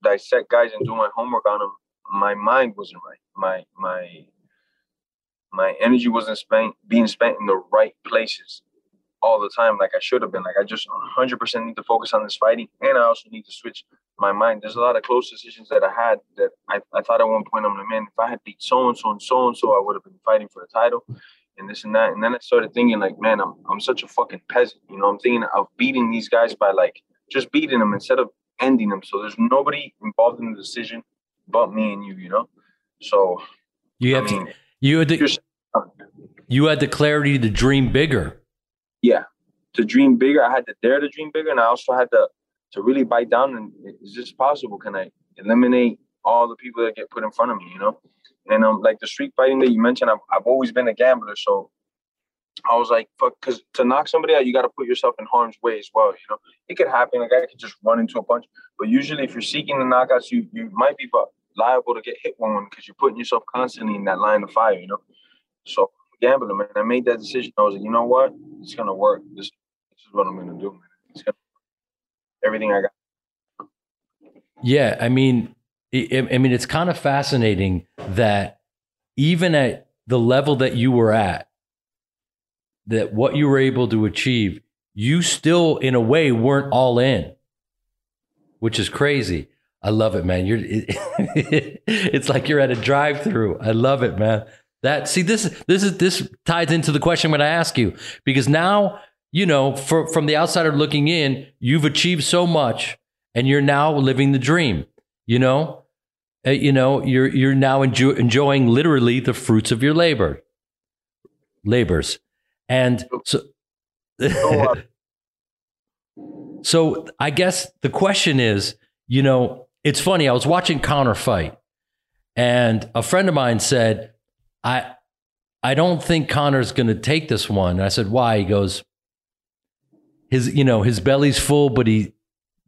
dissect guys and do my homework on them. My mind wasn't right. My my my energy wasn't spent being spent in the right places all the time, like I should have been. Like, I just one hundred percent need to focus on this fighting, and I also need to switch my mind. There's a lot of close decisions that I had that I, I thought at one point, I'm like, man, if I had beat so-and-so and so-and-so, I would have been fighting for the title and this and that. And then I started thinking, like, man, I'm I'm such a fucking peasant. You know, I'm thinking of beating these guys by, like, just beating them instead of ending them. So there's nobody involved in the decision but me and you, you know? So, you have I mean, to, you had the, you had the clarity to dream bigger. Yeah, to dream bigger. I had to dare to dream bigger, and I also had to to really bite down. And is this possible? Can I eliminate all the people that get put in front of me? You know, and um, like the street fighting that you mentioned, I've I've always been a gambler, so I was like, fuck, because to knock somebody out, you got to put yourself in harm's way as well. You know, it could happen. A guy could just run into a punch, but usually, if you're seeking the knockouts, you you might be liable to get hit one one because you're putting yourself constantly in that line of fire. You know, so. Gambling, man. I made that decision. I was like, you know what? It's gonna work. This, this is what I'm gonna do, man. It's gonna work. Everything I got. Yeah, I mean, it, I mean, it's kind of fascinating that even at the level that you were at, that what you were able to achieve, you still, in a way, weren't all in, which is crazy. I love it, man. You're, it, it's like you're at a drive-through. I love it, man. That, see, this this is this ties into the question I'm going to ask you, because now, you know, for, from the outsider looking in, you've achieved so much and you're now living the dream. You know, uh, you know, you're you're now enjo- enjoying literally the fruits of your labor, labors, and so. So I guess the question is, you know, it's funny. I was watching Conor fight, and a friend of mine said, I I don't think Conor's going to take this one. And I said, why? He goes, his, you know, his belly's full, but he,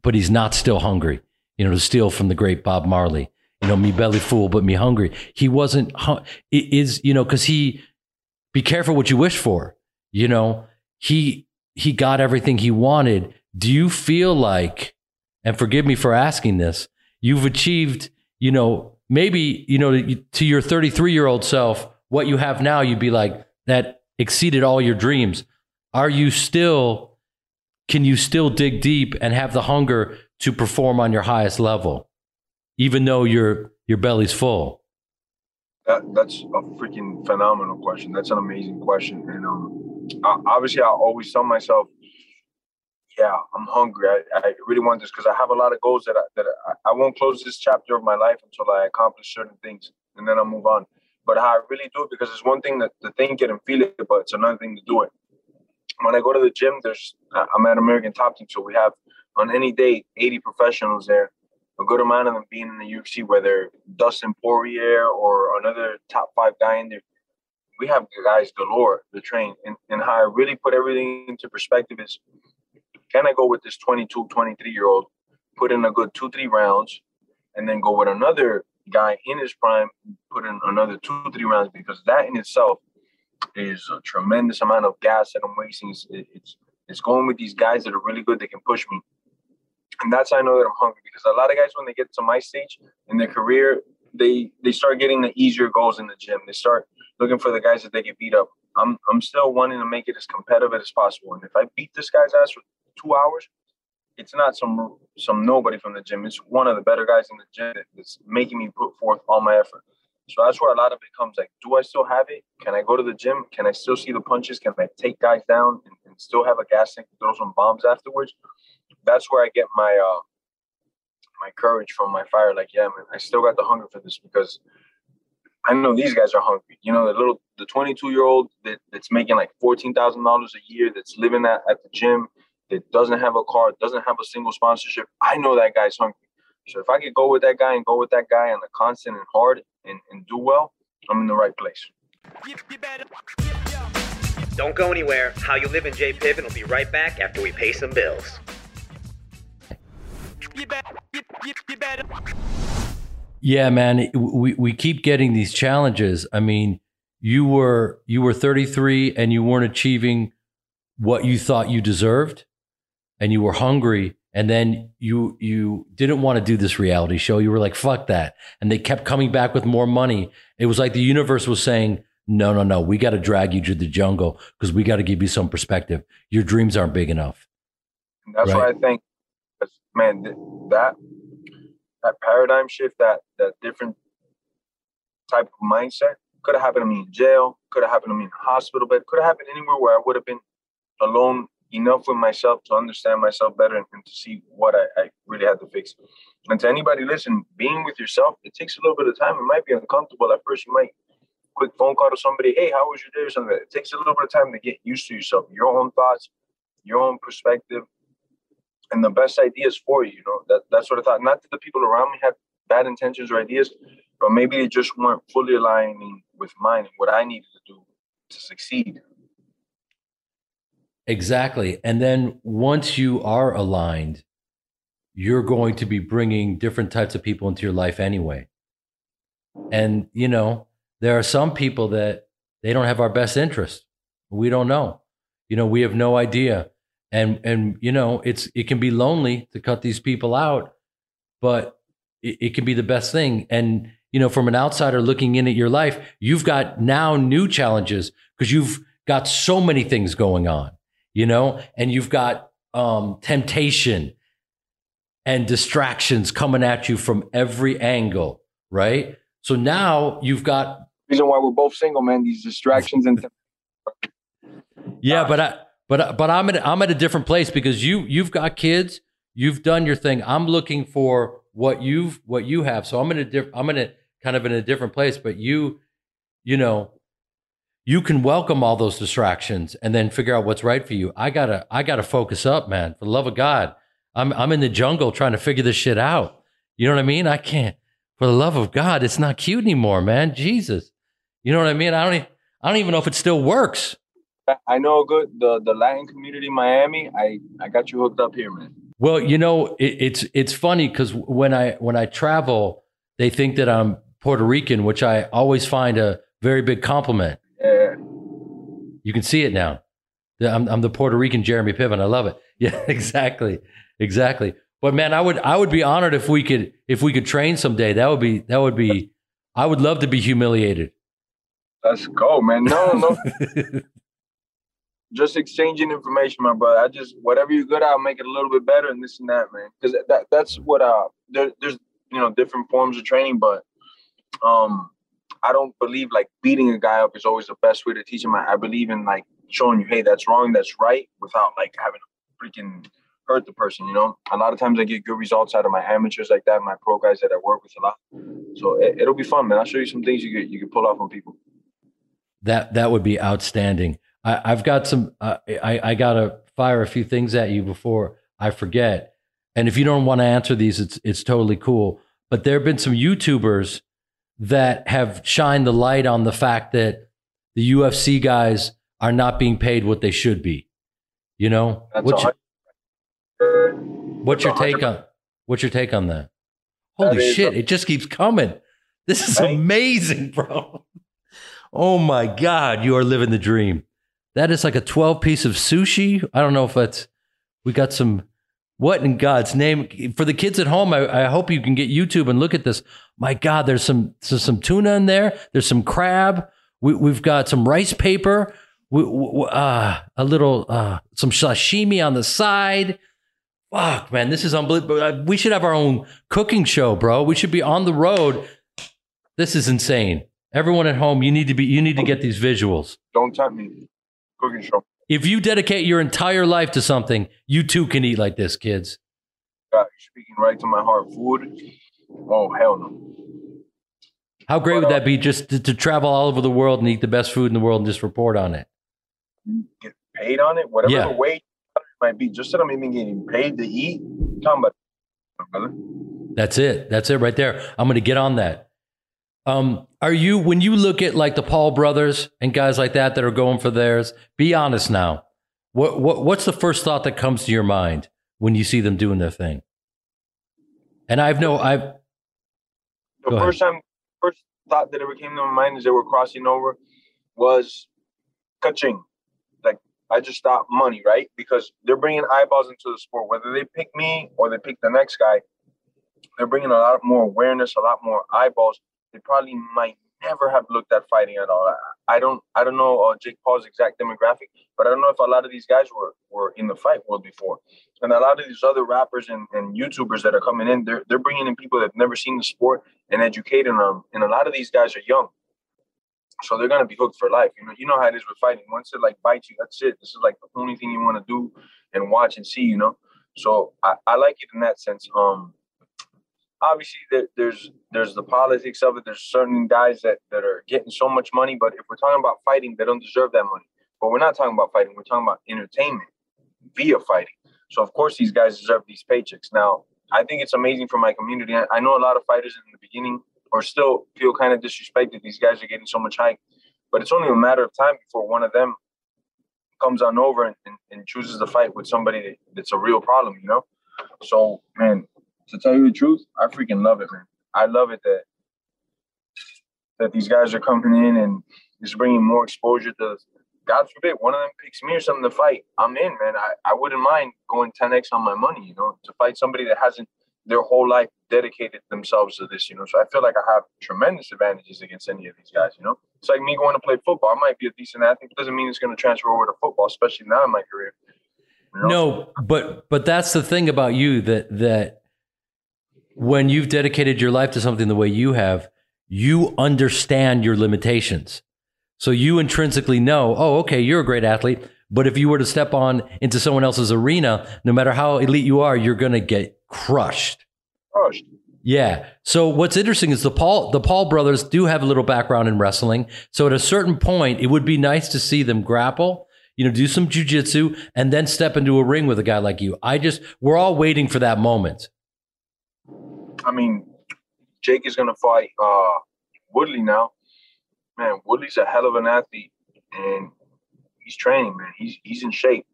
but he's not still hungry, you know, to steal from the great Bob Marley, you know, me belly full, but me hungry. He wasn't, is, you know, cause he, be careful what you wish for, you know, he, he got everything he wanted. Do you feel like, and forgive me for asking this, you've achieved, you know, maybe, you know, to your thirty-three-year-old self, what you have now, you'd be like, that exceeded all your dreams. Are you still can you still dig deep and have the hunger to perform on your highest level, even though your your belly's full? That, that's a freaking phenomenal question. That's an amazing question. And um, I, obviously, I always tell myself, yeah, I'm hungry. I, I really want this because I have a lot of goals that I, that I, I won't close this chapter of my life until I accomplish certain things, and then I'll move on. But I really do it because it's one thing that to think it and feel it, but it's another thing to do it. When I go to the gym, there's I'm at American Top Team, so we have on any day eighty professionals there. A good amount of them being in the U F C, whether Dustin Poirier or another top five guy in there, we have guys galore to train. And, and how I really put everything into perspective is, can I go with this twenty-two, twenty-three-year-old, put in a good two, three rounds, and then go with another guy in his prime, put in another two, three rounds? Because that in itself is a tremendous amount of gas that I'm wasting. It's, it's, it's going with these guys that are really good, that can push me. And that's how I know that I'm hungry, because a lot of guys, when they get to my stage in their career, they they start getting the easier goals in the gym. They start looking for the guys that they can beat up. I'm I'm still wanting to make it as competitive as possible. And if I beat this guy's ass for two hours, it's not some some nobody from the gym. It's one of the better guys in the gym that's making me put forth all my effort. So that's where a lot of it comes. Like, do I still have it? Can I go to the gym? Can I still see the punches? Can I take guys down and, and still have a gas tank to throw some bombs afterwards? That's where I get my uh, my courage from, my fire. Like, yeah, man, I still got the hunger for this, because I know these guys are hungry. You know, the little, the twenty-two-year-old that, that's making like fourteen thousand dollars a year, that's living at, at the gym, that doesn't have a car, doesn't have a single sponsorship. I know that guy's hungry. So if I could go with that guy and go with that guy on the constant and hard and, and do well, I'm in the right place. Don't go anywhere. How You Live in J Piven will be right back after we pay some bills. Yeah, man, we, we keep getting these challenges. I mean, you were you were thirty-three and you weren't achieving what you thought you deserved, and you were hungry, and then you you didn't want to do this reality show. You were like, fuck that. And they kept coming back with more money. It was like the universe was saying, no, no, no, we got to drag you to the jungle because we got to give you some perspective. Your dreams aren't big enough. That's right? What I think. Man, that that paradigm shift, that that different type of mindset could have happened to me in jail, could have happened to me in a hospital bed, could have happened anywhere where I would have been alone enough with myself to understand myself better and, and to see what I, I really had to fix. And to anybody listening, being with yourself, it takes a little bit of time. It might be uncomfortable at first. You might quick phone call to somebody, hey, how was your day or something. It takes a little bit of time to get used to yourself, your own thoughts, your own perspective, and the best ideas for you, you know, that, that's what I thought. Not that the people around me had bad intentions or ideas, but maybe they just weren't fully aligning with mine and what I needed to do to succeed. Exactly. And then once you are aligned, you're going to be bringing different types of people into your life anyway. And, you know, there are some people that they don't have our best interest. We don't know. You know, we have no idea. And, and you know, it's it can be lonely to cut these people out, but it, it can be the best thing. And, you know, from an outsider looking in at your life, you've got now new challenges because you've got so many things going on, you know, and you've got um, temptation and distractions coming at you from every angle, right? So now you've got... Reason why we're both single, man, these distractions and... Yeah, but I... But but I'm at I'm at a different place because you you've got kids, you've done your thing. I'm looking for what you've what you have. So I'm in a diff, I'm in a kind of in a different place. But you, you know, you can welcome all those distractions and then figure out what's right for you. I gotta I gotta focus up, man. For the love of God, I'm I'm in the jungle trying to figure this shit out. You know what I mean? I can't. For the love of God, it's not cute anymore, man. Jesus, you know what I mean? I don't even, I don't even know if it still works. I know good the the Latin community in Miami. I, I got you hooked up here, man. Well, you know, it, it's it's funny because when I when I travel, they think that I'm Puerto Rican, which I always find a very big compliment. Yeah. You can see it now. I'm I'm the Puerto Rican Jeremy Piven. I love it. Yeah, exactly, exactly. But man, I would I would be honored if we could if we could train someday. That would be that would be. I would love to be humiliated. Let's go, man. No, no. Just exchanging information, my brother. I just, whatever you're good at, I'll make it a little bit better and this and that, man. Because that, that's what I, there, there's, you know, different forms of training, but um, I don't believe, like, beating a guy up is always the best way to teach him. I, I believe in, like, showing you, hey, that's wrong, that's right, without, like, having to freaking hurt the person, you know? A lot of times I get good results out of my amateurs like that, my pro guys that I work with a lot. So it, it'll be fun, man. I'll show you some things you could, you could pull off on people. That, that would be outstanding. I, I've got some, uh, I, I got to fire a few things at you before I forget. And if you don't want to answer these, it's, it's totally cool. But there have been some YouTubers that have shined the light on the fact that the U F C guys are not being paid what they should be. You know, That's what's, your, what's your take on, what's your take on that? Holy that shit. It just keeps coming. This is amazing, bro. Oh my God. You are living the dream. That is like a twelve piece of sushi. I don't know if that's, we got some, what in God's name, for the kids at home, I, I hope you can get YouTube and look at this. My God, there's some, so some tuna in there. There's some crab. We, we've got some rice paper, we, we, uh, a little, uh, some sashimi on the side. Fuck, man, this is unbelievable. We should have our own cooking show, bro. We should be on the road. This is insane. Everyone at home, you need to be, you need to get these visuals. Don't tempt me. Cooking show. If you dedicate your entire life to something, you too can eat like this, kids. God, you're speaking right to my heart. Food? Oh, hell no. How great but, would that be just to, to travel all over the world and eat the best food in the world and just report on it? Get paid on it? Whatever yeah. the wage might be. Just that I'm even getting paid to eat. Talking about brother. That's it. That's it right there. I'm going to get on that. Um, are you, when you look at like the Paul brothers and guys like that, that are going for theirs, be honest now, what, what, what's the first thought that comes to your mind when you see them doing their thing? And I've no, I've the Go first ahead. time, first thought that ever came to my mind as they were crossing over was ka-ching. Like I just thought money, right? Because they're bringing eyeballs into the sport, whether they pick me or they pick the next guy, they're bringing a lot more awareness, a lot more eyeballs. They probably might never have looked at fighting at all. I, I don't I don't know uh, Jake Paul's exact demographic, but I don't know if a lot of these guys were, were in the fight world before. And a lot of these other rappers and, and YouTubers that are coming in, they're, they're bringing in people that have never seen the sport and educating them. And a lot of these guys are young. So they're going to be hooked for life. You know, you know how it is with fighting. Once it like bites you, that's it. This is like the only thing you want to do and watch and see, you know. So I, I like it in that sense. Um, Obviously, there's there's the politics of it. There's certain guys that, that are getting so much money. But if we're talking about fighting, they don't deserve that money. But we're not talking about fighting. We're talking about entertainment via fighting. So, of course, these guys deserve these paychecks. Now, I think it's amazing for my community. I know a lot of fighters in the beginning are still feel kind of disrespected. These guys are getting so much hype. But it's only a matter of time before one of them comes on over and, and, and chooses to fight with somebody that's a real problem, you know? So, man... To tell you the truth, I freaking love it, man. I love it that that these guys are coming in and just bringing more exposure to, God forbid, one of them picks me or something to fight. I'm in, man. I, I wouldn't mind going ten X on my money, you know, to fight somebody that hasn't their whole life dedicated themselves to this, you know. So I feel like I have tremendous advantages against any of these guys, you know. It's like me going to play football. I might be a decent athlete. It doesn't mean it's going to transfer over to football, especially now in my career. You know? No, but but that's the thing about you that that, when you've dedicated your life to something the way you have, you understand your limitations. So you intrinsically know, oh, okay, you're a great athlete, but if you were to step on into someone else's arena, no matter how elite you are, you're going to get crushed. Crushed. Yeah. So what's interesting is the Paul, the Paul brothers do have a little background in wrestling. So at a certain point, it would be nice to see them grapple, you know, do some jiu-jitsu and then step into a ring with a guy like you. I just, we're all waiting for that moment. I mean, Jake is going to fight uh, Woodley now. Man, Woodley's a hell of an athlete, and he's training, man. He's he's in shape.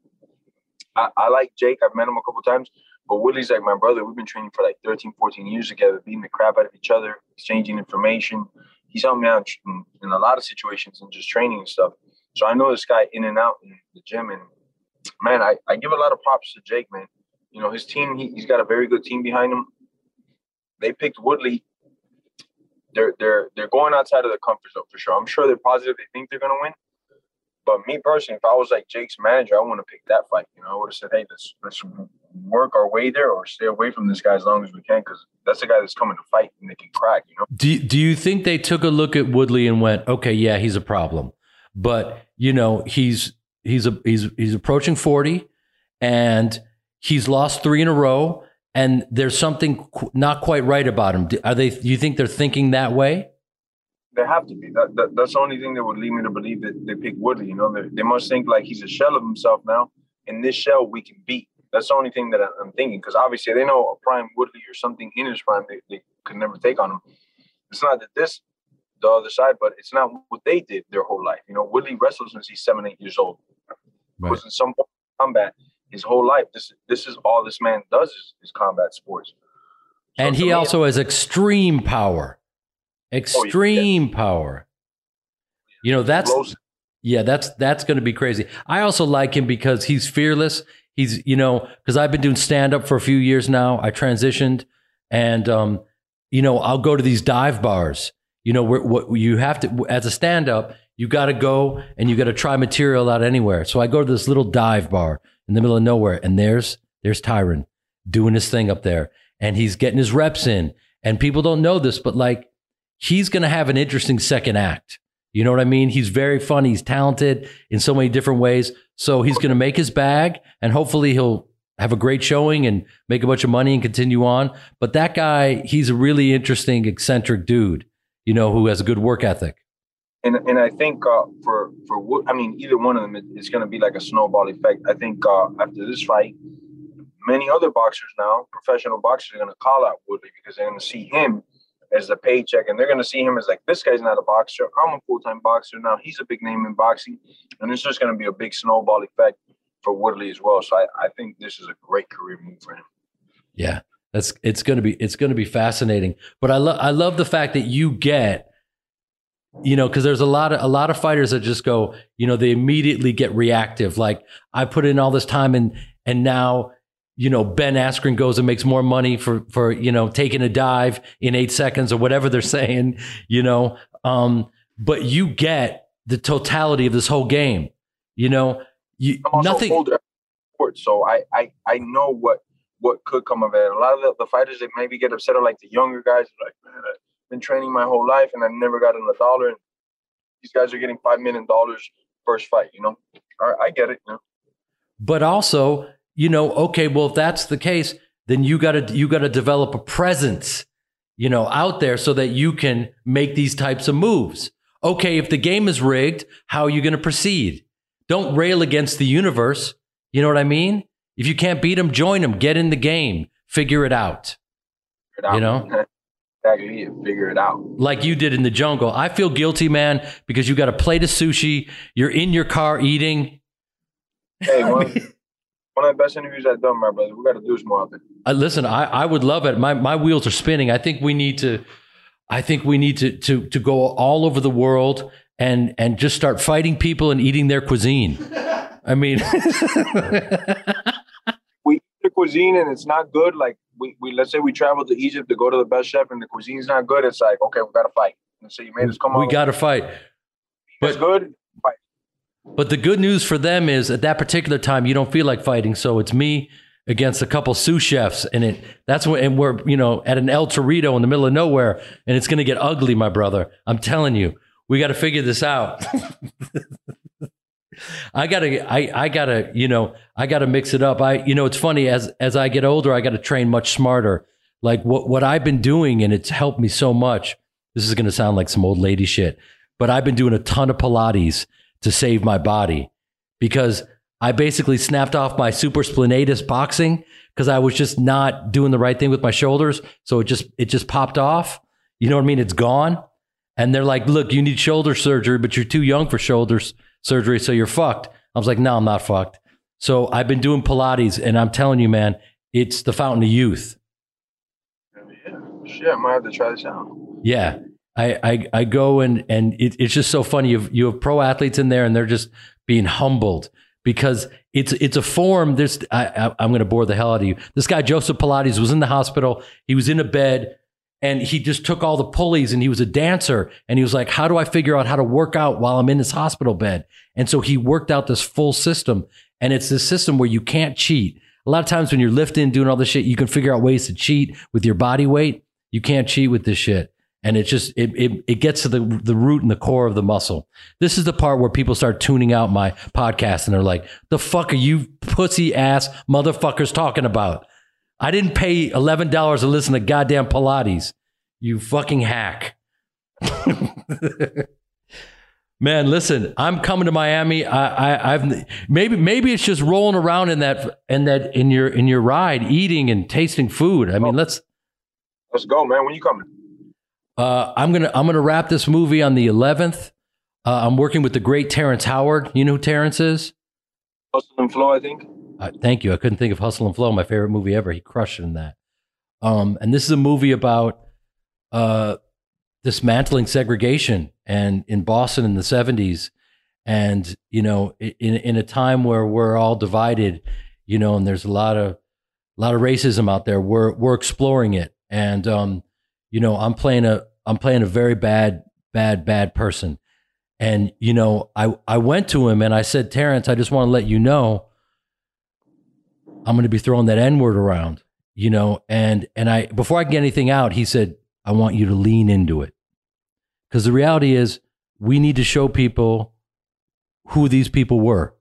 I, I like Jake. I've met him a couple times, but Woodley's like my brother. We've been training for like thirteen, fourteen years together, beating the crap out of each other, exchanging information. He's helped me out in, in a lot of situations and just training and stuff. So I know this guy in and out in the gym, and, man, I, I give a lot of props to Jake, man. You know, his team, he, he's got a very good team behind him. They picked Woodley. They're they're they're going outside of their comfort zone for sure. I'm sure they're positive. They think they're going to win, But me personally, if I was like Jake's manager, I want to pick that fight. You know, I would have said, hey, let's let's work our way there or stay away from this guy as long as we can, because that's the guy that's coming to fight and they can crack, you know? Do, do you think they took a look at Woodley and went, okay, yeah, he's a problem, but, you know, he's he's a, he's he's approaching forty and he's lost three in a row and there's something qu- not quite right about him. Are they, do you think they're thinking that way? They have to be. That, that, that's the only thing that would lead me to believe that they pick Woodley. You know, they, they must think like he's a shell of himself now. In this shell, we can beat. That's the only thing that I'm thinking, because obviously they know a prime Woodley or something in his prime they, they could never take on him. It's not that this, the other side, but it's not what they did their whole life. You know, Woodley wrestled since he's seven, eight years old. Right. Was in some combat his whole life. This this is all this man does is, is combat sports. So and he me, also has extreme power. Extreme oh, yeah. power. You know, that's Close. yeah, that's that's going to be crazy. I also like him because he's fearless. He's, you know, because I've been doing stand-up for a few years now. I transitioned and, um, you know, I'll go to these dive bars. You know, where, what you have to, as a stand-up, you got to go and you got to try material out anywhere. So I go to this little dive bar in the middle of nowhere, and there's there's Tyron doing his thing up there, and he's getting his reps in. And people don't know this, but like, he's going to have an interesting second act. You know what I mean? He's very funny. He's talented in so many different ways. So he's going to make his bag, and hopefully he'll have a great showing and make a bunch of money and continue on. But that guy, he's a really interesting, eccentric dude, you know, who has a good work ethic. And and I think uh, for, for what, I mean, either one of them, it, it's going to be like a snowball effect. I think uh, after this fight, many other boxers now, professional boxers, are going to call out Woodley because they're going to see him as a paycheck, and they're going to see him as like, this guy's not a boxer. I'm a full-time boxer now. He's a big name in boxing, and it's just going to be a big snowball effect for Woodley as well. So I, I think this is a great career move for him. Yeah, that's it's going to be it's going to be fascinating. But I love I love the fact that you get, you know, because there's a lot of a lot of fighters that just go, you know, they immediately get reactive. Like, I put in all this time, and and now, you know, Ben Askren goes and makes more money for, for, you know, taking a dive in eight seconds or whatever they're saying, you know, um, but you get the totality of this whole game, you know, you, I'm also nothing. Older, so I, I, I know what, what could come of it. A lot of the, the fighters that maybe get upset are like the younger guys, like, man, I've been training my whole life and I've never gotten a dollar. And these guys are getting five million dollars first fight, you know, I, I get it. You know? But also, you know, okay, well, if that's the case, then you gotta you gotta develop a presence, you know, out there so that you can make these types of moves. Okay, if the game is rigged, how are you gonna proceed? Don't rail against the universe. You know what I mean? If you can't beat them, join them. Get in the game. Figure it out. Figure it out. You know, exactly. Figure it out. Like you did in the jungle. I feel guilty, man, because you got a plate of sushi. You're in your car eating. Hey, well, one of the best interviews I've done, my brother. We got to do this more often. Uh, listen, I, I would love it. My my wheels are spinning. I think we need to, I think we need to to to go all over the world and and just start fighting people and eating their cuisine. I mean, we eat the cuisine and it's not good. Like we, we let's say we travel to Egypt to go to the best chef and the cuisine's not good. It's like, okay, we got to fight. And so you made us come on. We got to fight. It's good. Fight. But the good news for them is at that particular time, you don't feel like fighting. So it's me against a couple sous chefs. And it that's what, and we're, you know, at an El Torito in the middle of nowhere. And it's going to get ugly, my brother. I'm telling you, we got to figure this out. I got to, I, I got to, you know, I got to mix it up. I, you know, it's funny, as, as I get older, I got to train much smarter. Like what, what I've been doing, and it's helped me so much. This is going to sound like some old lady shit, but I've been doing a ton of Pilates to save my body, because I basically snapped off my supraspinatus boxing because I was just not doing the right thing with my shoulders. So it just, it just popped off. You know what I mean? It's gone. And they're like, look, you need shoulder surgery, but you're too young for shoulder surgery. So you're fucked. I was like, no, I'm not fucked. So I've been doing Pilates, and I'm telling you, man, it's the fountain of youth. Yeah. Shit, I might have to try this out. Yeah. I, I, I go and, and it, it's just so funny. You have, you have pro athletes in there, and they're just being humbled because it's it's a form. There's I, I, I'm going to bore the hell out of you. This guy, Joseph Pilates, was in the hospital. He was in a bed, and he just took all the pulleys, and he was a dancer, and he was like, how do I figure out how to work out while I'm in this hospital bed? And so he worked out this full system, and it's this system where you can't cheat. A lot of times when you're lifting, doing all this shit, you can figure out ways to cheat with your body weight. You can't cheat with this shit. And it just, it, it it gets to the the root and the core of the muscle. This is the part where people start tuning out my podcast and they're like, the fuck are you pussy ass motherfuckers talking about? I didn't pay eleven dollars to listen to goddamn Pilates. You fucking hack. Man, listen, I'm coming to Miami. I, I, I've maybe, maybe it's just rolling around in that, in that, in your, in your ride, eating and tasting food. I mean, let's, let's go, man. When you coming? Uh, I'm going to, I'm going to wrap this movie on the eleventh. Uh, I'm working with the great Terrence Howard. You know who Terrence is? Hustle and Flow, I think. Uh, thank you. I couldn't think of Hustle and Flow, my favorite movie ever. He crushed it in that. Um, and this is a movie about uh, dismantling segregation and in Boston in the seventies. And, you know, in, in a time where we're all divided, you know, and there's a lot of, a lot of racism out there. We're, we're exploring it. And, um, you know, I'm playing a, I'm playing a very bad, bad, bad person. And, you know, I, I went to him and I said, Terrence, I just want to let you know, I'm going to be throwing that N-word around, you know, and, and I, before I can get anything out, he said, I want you to lean into it. Because the reality is we need to show people who these people were.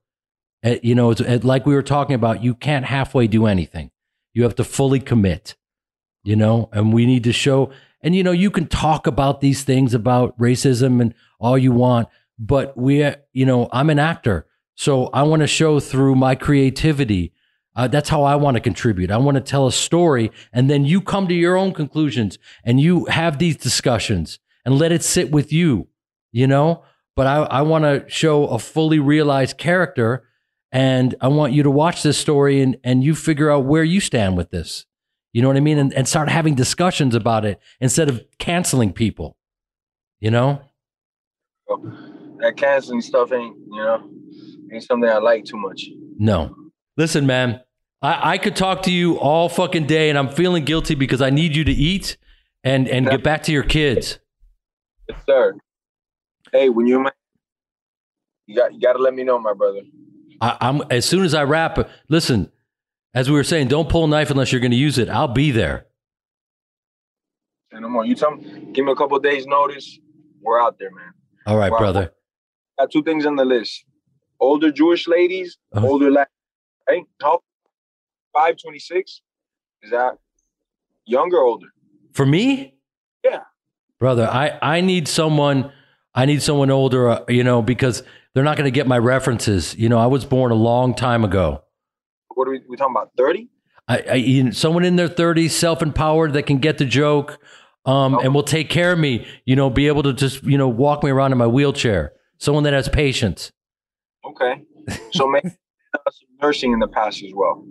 Uh, you know, it's, it, like we were talking about, you can't halfway do anything. You have to fully commit, you know, and we need to show, and, you know, you can talk about these things about racism and all you want, but we, you know, I'm an actor, so I want to show through my creativity. Uh, that's how I want to contribute. I want to tell a story, and then you come to your own conclusions and you have these discussions and let it sit with you, you know, but I, I want to show a fully realized character, and I want you to watch this story and, and you figure out where you stand with this. You know what I mean? And, and start having discussions about it instead of canceling people, you know? That canceling stuff ain't, you know, ain't something I like too much. No. Listen, man, I, I could talk to you all fucking day, and I'm feeling guilty because I need you to eat and, and get back to your kids. Yes, sir. Hey, when you're my, you got you got to let me know, my brother. I, I'm as soon as I wrap. Listen, as we were saying, don't pull a knife unless you're going to use it. I'll be there. And I'm on. You tell me. Give me a couple of days' notice. We're out there, man. All right, we're brother. Got two things on the list: older Jewish ladies, uh-huh. older Latin. Hey, how five twenty-six? Is that younger or older? For me? Yeah. Brother, I, I need someone, I need someone older, uh, you know, because they're not going to get my references. You know, I was born a long time ago. What are we, we talking about, thirty? I, I you know, someone in their thirties, self-empowered, that can get the joke, um, oh. and will take care of me, you know, be able to just, you know, walk me around in my wheelchair. Someone that has patience. Okay. So maybe. Nursing in the past as well.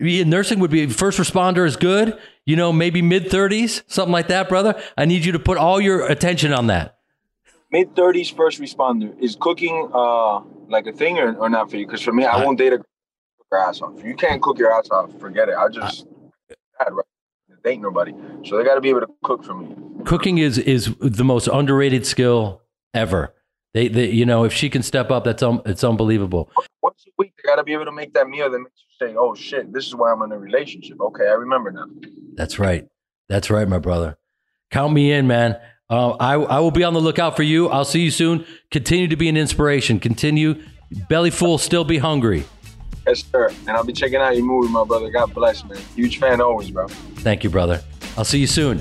Yeah, nursing would be first responder is good. You know, maybe mid thirties, something like that, brother. I need you to put all your attention on that. Mid thirties, first responder is cooking uh, like a thing or, or not for you? Because for me, I, I won't date a ass off. If you can't cook your ass off, forget it. I just I, right? date nobody, so they got to be able to cook for me. Cooking is is the most underrated skill ever. They, they you know, if she can step up, that's um, it's unbelievable. Once a week, they got to be able to make that meal that makes you say, oh, shit, this is why I'm in a relationship. Okay, I remember now. That's right. That's right, my brother. Count me in, man. Uh, I, I will be on the lookout for you. I'll see you soon. Continue to be an inspiration. Continue. Belly full, still be hungry. Yes, sir. And I'll be checking out your movie, my brother. God bless, man. Huge fan always, bro. Thank you, brother. I'll see you soon.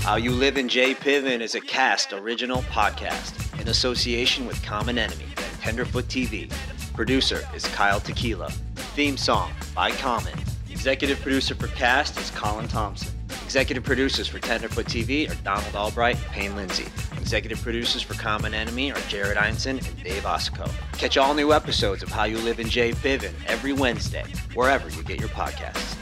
How You Livin', Jay Piven is a Cast original podcast in association with Common Enemy and Tenderfoot T V. Producer is Kyle Tequila. Theme song by Common. Executive producer for Cast is Colin Thompson. Executive producers for Tenderfoot T V are Donald Albright and Payne Lindsay. Executive producers for Common Enemy are Jared Einson and Dave Ossico. Catch all new episodes of How You Livin', Jay Piven every Wednesday, wherever you get your podcasts.